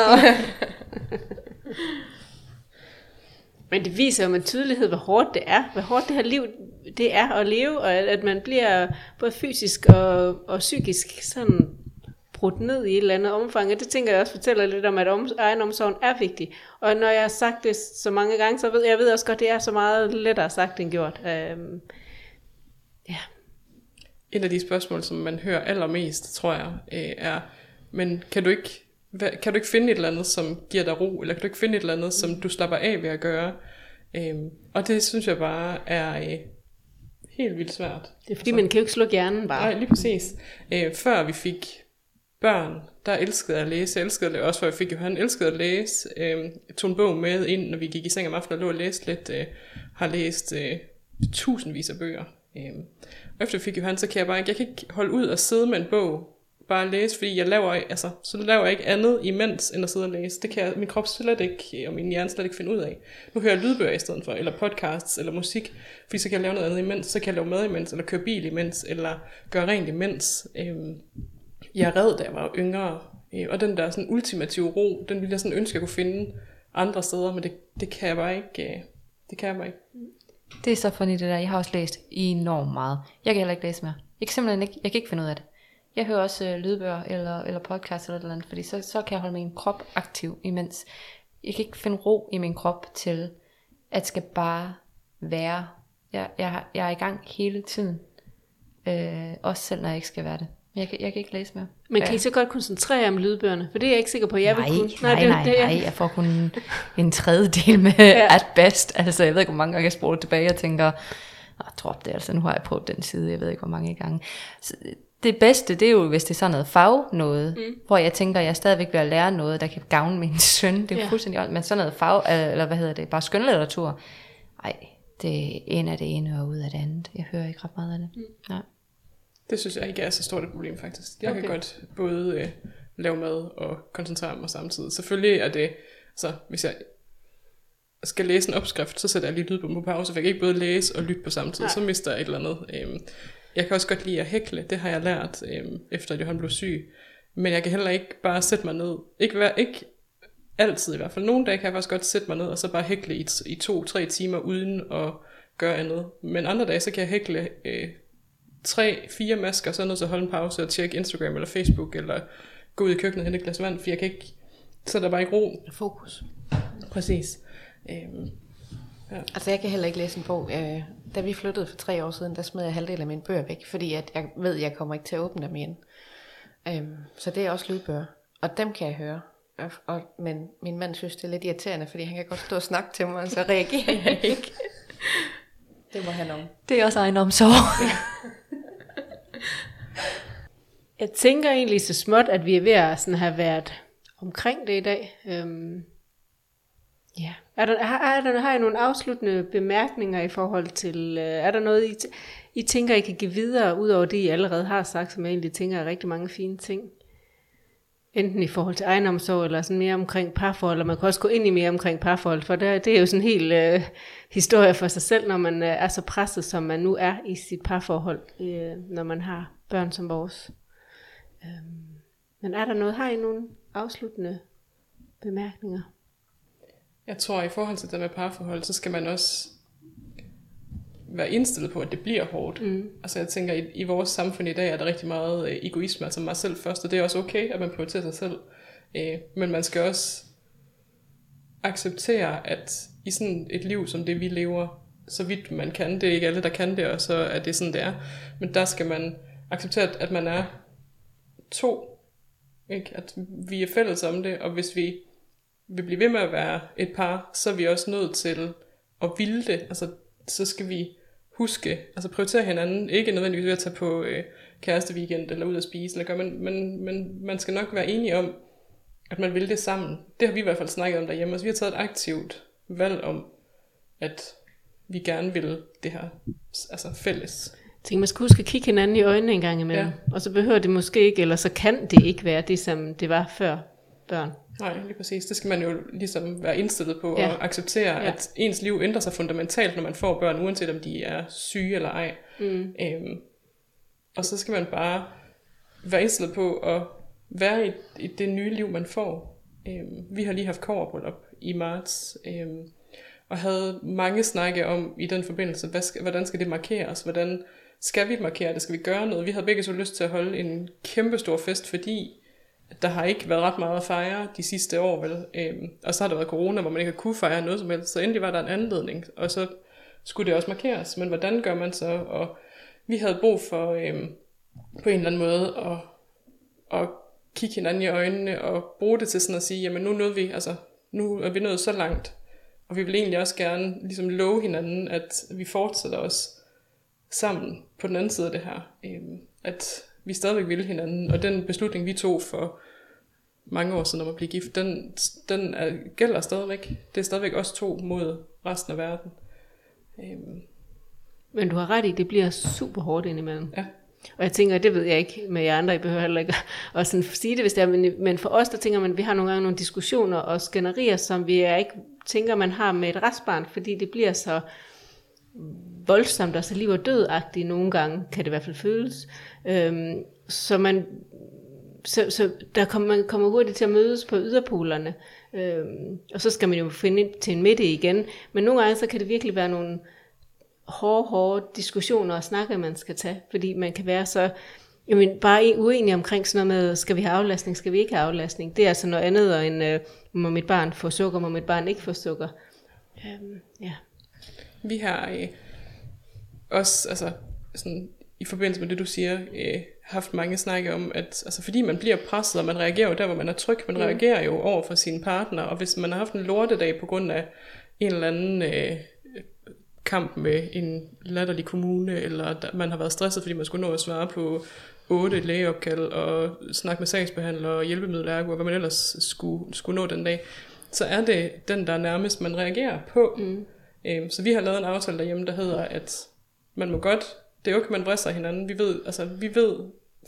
Men det viser jo med tydelighed, hvor hårdt det er, hvor hårdt det her liv det er at leve, og at man bliver både fysisk og, og psykisk sådan brudt ned i et eller andet omfang. Og det tænker jeg også fortæller lidt om, at egenomsorgen er vigtig. Og når jeg har sagt det så mange gange, så ved jeg ved også godt, det er så meget lettere sagt end gjort. Øhm, ja. Et af de spørgsmål, som man hører allermest, tror jeg, er, men kan du ikke... kan du ikke finde et eller andet, som giver dig ro, eller kan du ikke finde et eller andet, som du slapper af ved at gøre? Øhm, og det synes jeg bare er øh, helt vildt svært. Det er fordi, så man kan jo ikke slukke hjernen bare. Nej, lige præcis. Øh, før vi fik børn, der elskede at læse. Jeg elskede at læse, også før vi fik Johan, elskede at læse. Øh, jeg tog en bog med ind, når vi gik i seng om aftenen og lå og læste lidt. Øh, har læst øh, tusindvis af bøger. Øh, efter vi fik Johan, så kan jeg bare ikke, jeg kan ikke holde ud og sidde med en bog, bare læse, fordi jeg laver, altså, så laver jeg ikke andet imens, end at sidde og læse. Det kan jeg, min krop slet ikke, og min hjerne slet ikke finde ud af. Nu hører jeg lydbøger i stedet for, eller podcasts, eller musik, fordi så kan jeg lave noget andet imens, så kan jeg lave mad imens, eller køre bil imens, eller gøre rent imens. Jeg er red, da jeg var yngre, og den der sådan ultimative ro, den ville jeg sådan ønske, at jeg kunne finde andre steder, men det, det kan jeg bare ikke, det kan jeg bare ikke. Det er så fundet det der, jeg har også læst enormt meget. Jeg kan heller ikke læse mere. Jeg kan simpelthen ikke, jeg kan ikke finde ud af det. Jeg hører også øh, lydbøger eller, eller podcast eller et eller andet, fordi så, så kan jeg holde min krop aktiv, imens jeg kan ikke finde ro i min krop til, at skal bare være. Jeg, jeg, jeg er i gang hele tiden, øh, også selv når jeg ikke skal være det. Jeg kan, jeg kan ikke læse mere. Men kan I så godt koncentrere jer om lydbøgerne? For det er jeg ikke sikker på, at jeg nej, vil kunne. Nej, nej, nej, det, nej. Jeg får kun en tredjedel med ja. At best. Altså, jeg ved ikke, hvor mange gange jeg spoler tilbage og tænker, åh, drop det, altså nu har jeg prøvet den side, jeg ved ikke, hvor mange gange. Så, det bedste, det er jo, hvis det er sådan noget fag noget, mm. hvor jeg tænker, jeg stadigvæk vil lære noget, der kan gavne min søn. Det er jo yeah. fuldstændig ondt, men sådan noget fag, eller hvad hedder det, bare skønlitteratur. Ej, det er en af det ene og ud af det andet. Jeg hører ikke ret meget af det. Mm. Nej. Det synes jeg ikke er så stort et problem, faktisk. Jeg okay. kan godt både øh, lave mad og koncentrere mig samtidig. Selvfølgelig er det, så hvis jeg skal læse en opskrift, så sætter jeg lige lydbøger på pause, for jeg kan ikke både læse og lytte på samtidig. Nej. Så mister jeg et eller andet. Øh, Jeg kan også godt lide at hækle, det har jeg lært, øh, efter at Johan blev syg. Men jeg kan heller ikke bare sætte mig ned. Ikke, være, ikke altid i hvert fald. Nogle dage kan jeg faktisk godt sætte mig ned og så bare hækle i, i to-tre timer uden at gøre andet. Men andre dage, så kan jeg hækle øh, tre-fire masker, så er jeg nødt til at holde en pause og tjekke Instagram eller Facebook, eller gå ud i køkkenet og hente et glas vand, for jeg kan ikke, så er der bare ikke ro. Fokus. Præcis. Øh. Ja. Altså jeg kan heller ikke læse en bog. Øh, da vi flyttede for tre år siden, der smed jeg halvdelen af mine bøger væk, fordi at jeg ved, at jeg kommer ikke til at åbne dem igen. Øhm, så det er også lydbøger, og dem kan jeg høre. Og, og, men min mand synes, det er lidt irriterende, fordi han kan godt stå og snakke til mig, og så reagerer jeg ikke. Det må han om. Det er også egen omsorg. Jeg tænker egentlig så småt, at vi er ved at sådan have været omkring det i dag. Øhm Ja. Er der, har, er der, har I nogle afsluttende bemærkninger i forhold til, er der noget, I, I tænker, I kan give videre, ud over det, I allerede har sagt, som jeg egentlig tænker er rigtig mange fine ting? enten i forhold til egenomsorg, eller sådan mere omkring parforhold, og man kan også gå ind i mere omkring parforhold, for det, det er jo sådan en hel øh, historie for sig selv, når man øh, er så presset, som man nu er i sit parforhold, øh, når man har børn som vores. Øh, men er der noget, har I nogle afsluttende bemærkninger? Jeg tror, at i forhold til det med parforhold, så skal man også være indstillet på, at det bliver hårdt. Mm. Altså jeg tænker, i, i vores samfund i dag er der rigtig meget øh, egoisme, altså mig selv først, og det er også okay, at man prioriterer sig selv. Øh, men man skal også acceptere, at i sådan et liv som det, vi lever, så vidt man kan, det er ikke alle, der kan det, og så er det sådan, det er. Men der skal man acceptere, at man er to, ikke? At vi er fælles om det, og hvis vi vil blive ved med at være et par, så er vi også nødt til at ville det, altså så skal vi huske, altså prioritere hinanden, ikke nødvendigvis ved at tage på øh, kæresteweekend eller ud at spise, eller gøre, men, men, men man skal nok være enige om, at man vil det sammen. Det har vi i hvert fald snakket om derhjemme, og vi har taget et aktivt valg om, at vi gerne vil det her altså fælles. Jeg tænker, man skal huske at kigge hinanden i øjnene en gang imellem, ja. Og så behøver det måske ikke, eller så kan det ikke være det, som det var før børn. Nej, lige præcis. Det skal man jo ligesom være indstillet på, ja. Og acceptere, ja. At ens liv ændrer sig fundamentalt, når man får børn, uanset om de er syge eller ej. Mm. Øhm, og så skal man bare være indstillet på at være i, i det nye liv, man får. Øhm, vi har lige haft kobberbryllup i marts, øhm, og havde mange snakke om i den forbindelse, hvad skal, hvordan skal det markeres, hvordan skal vi markere det, skal vi gøre noget. Vi havde begge så lyst til at holde en kæmpestor fest, fordi der har ikke været ret meget at fejre de sidste år, vel? Øhm, og så har der været corona, hvor man ikke har kunne fejre noget som helst, så endelig var der en anledning, og så skulle det også markeres. Men hvordan gør man så? Og vi havde brug for øhm, på en eller anden måde at, at kigge hinanden i øjnene og bruge det til sådan at sige, jamen nu nåede vi, altså nu er vi nået så langt, og vi vil egentlig også gerne ligesom love hinanden, at vi fortsætter os sammen på den anden side af det her. Øhm, at vi stadigvæk ville hinanden, og den beslutning, vi tog for mange år siden om at blive gift, den, den er, gælder stadigvæk. Det er stadigvæk os to mod resten af verden. Øhm. Men du har ret i, det bliver super hårdt indimellem. Ja. Og jeg tænker, det ved jeg ikke med jer andre, I behøver heller ikke at sådan sige det, hvis det er, men, men for os, der tænker man, vi har nogle gange nogle diskussioner og skænderier, som vi ikke tænker, man har med et restbarn, fordi det bliver så voldsomt, altså liv og dødagtigt nogle gange, kan det i hvert fald føles. Øhm, så man, så, så der kommer, man kommer hurtigt til at mødes på yderpolerne, øhm, og så skal man jo finde til en midte igen. Men nogle gange, så kan det virkelig være nogle hårde, hårde diskussioner og snakker, man skal tage, fordi man kan være så, jamen bare uenig omkring sådan noget med, skal vi have aflastning, skal vi ikke have aflastning. Det er altså noget andet, end øh, må mit barn få sukker, må mit barn ikke få sukker. Øhm, ja. Vi har øh, også altså, sådan, i forbindelse med det, du siger, øh, haft mange snakke om, at altså, fordi man bliver presset, og man reagerer jo der, hvor man er tryg, man mm. reagerer jo over for sine partner, og hvis man har haft en lortedag på grund af en eller anden øh, kamp med en latterlig kommune, eller der, man har været stresset, fordi man skulle nå at svare på otte lægeopkald, og snakke med sagsbehandler og hjælpemiddelergo, og hvad man ellers skulle, skulle nå den dag, så er det den, der nærmest man reagerer på. Mm. Så vi har lavet en aftale derhjemme, der hedder, at man må godt, det er jo ikke, man vrister hinanden. Vi ved, altså, vi ved,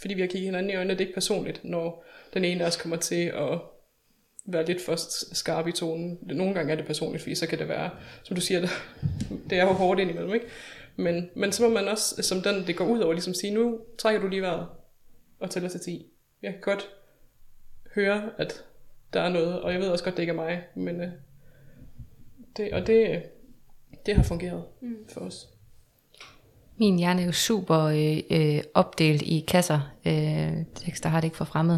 fordi vi har kigget hinanden i øjnene, det er ikke personligt, når den ene også kommer til at være lidt for skarp i tonen. Nogle gange er det personligt, fordi så kan det være, som du siger, det er jo hårdt indimellem, ikke? Men, men så må man også, som den, det går ud over, ligesom sige, nu trækker du lige vejret og tæller til ti. Jeg kan godt høre, at der er noget, og jeg ved også godt, det ikke er mig, men det, og det... Det har fungeret mm. for os. Min hjerne er jo super øh, øh, opdelt i kasser. Øh, Dexter har det ikke for fremmed.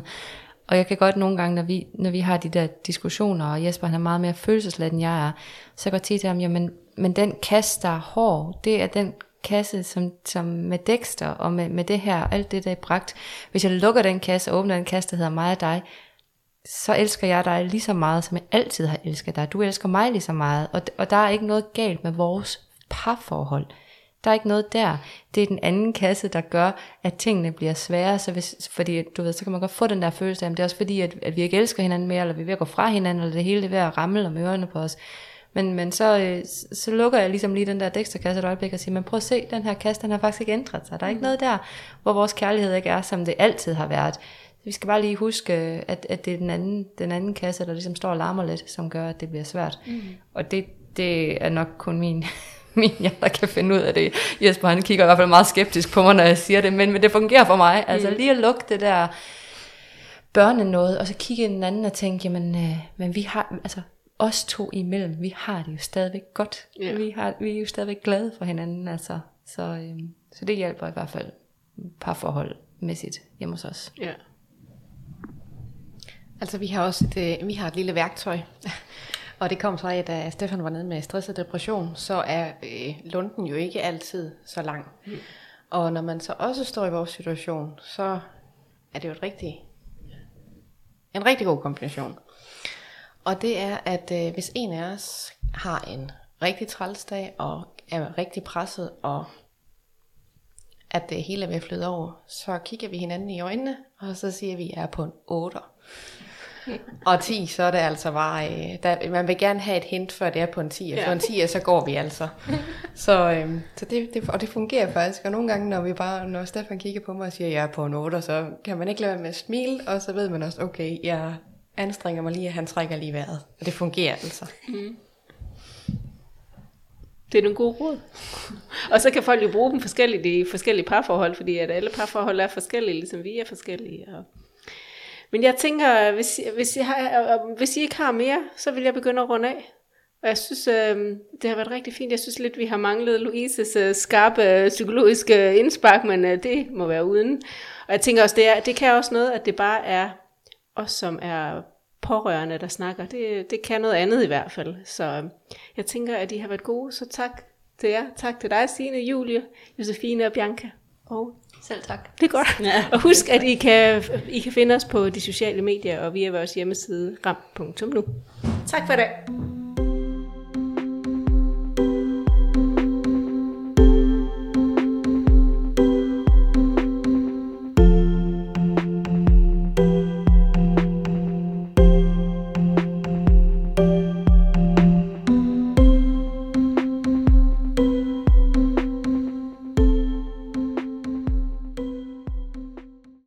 Og jeg kan godt nogle gange, når vi, når vi har de der diskussioner, og Jesper han er meget mere følelsesladet, end jeg er, så går jeg til ham, jamen men den kasse, der er hård, det er den kasse, som, som med Dexter og med, med det her, og alt det, der er bragt. Hvis jeg lukker den kasse og åbner den kasse, der hedder mig og dig, så elsker jeg dig lige så meget, som jeg altid har elsket dig. Du elsker mig lige så meget, og, og der er ikke noget galt med vores parforhold. Der er ikke noget der. Det er den anden kasse, der gør, at tingene bliver sværere, så, hvis, fordi, du ved, så kan man godt få den der følelse af, det er også fordi, at, at vi ikke elsker hinanden mere, eller vi er ved at gå fra hinanden, eller det hele er ved at ramle om ørerne på os. Men, men så, så lukker jeg ligesom lige den der Dexter-kasse et øjeblik og siger, men prøv at se, den her kasse, den har faktisk ikke ændret sig. Der er ikke noget der, hvor vores kærlighed ikke er, som det altid har været. Vi skal bare lige huske, at, at det er den anden, den anden kasse, der ligesom står og larmer lidt, som gør, at det bliver svært. Mm. Og det, det er nok kun min, min jeg, der kan finde ud af det. Jesper, han kigger i hvert fald meget skeptisk på mig, når jeg siger det, men, men det fungerer for mig. Altså lige at lukke det der børnenåde, og så kigge den anden og tænke, jamen, øh, men vi har, altså os to imellem, vi har det jo stadigvæk godt. Yeah. Vi, har, vi er jo stadigvæk glade for hinanden, altså. Så, øh, så det hjælper i hvert fald parforholdmæssigt hjemme hos os. Ja. Yeah. Altså vi har også et, vi har et lille værktøj, og det kom så af, da Stefan var nede med stress og depression, så er øh, lunden jo ikke altid så lang. Mm. Og når man så også står i vores situation, så er det jo et rigtig, en rigtig god kombination. Og det er, at øh, hvis en af os har en rigtig trælsdag og er rigtig presset, og at det hele er ved at flyde over, så kigger vi hinanden i øjnene, og så siger vi, at vi er på en otter. Og ti, så er det altså bare, øh, der, man vil gerne have et hint, før det er på en ti, og ja. På en ti, så går vi altså. Så, øh, så det, det, og det fungerer faktisk, og nogle gange, når vi bare, når Stefan kigger på mig og siger, at jeg er på en otter, så kan man ikke lade være med at smile, og så ved man også, okay, jeg anstrenger mig lige, at han trækker lige vejret. Og det fungerer altså. Mm. Det er nogle gode råd. Og så kan folk jo bruge dem forskelligt i forskellige parforhold, fordi at alle parforhold er forskellige, ligesom vi er forskellige. Og... Men jeg tænker, hvis, hvis, jeg har, hvis I ikke har mere, så vil jeg begynde at runde af. Og jeg synes, øh, det har været rigtig fint. Jeg synes lidt, vi har manglet Louises øh, skarpe øh, psykologiske indspark, men øh, det må være uden. Og jeg tænker også, det, er, det kan også noget, at det bare er os, som er pårørende, der snakker. Det, det kan noget andet i hvert fald. Så jeg tænker, at I har været gode, så tak til jer. Tak til dig, Signe, Julie, Josefine og Bianca. Og selv tak. Det er godt. Ja. Og husk, at I kan, I kan finde os på de sociale medier, og via vores hjemmeside ramt punktum nu. Tak for i dag.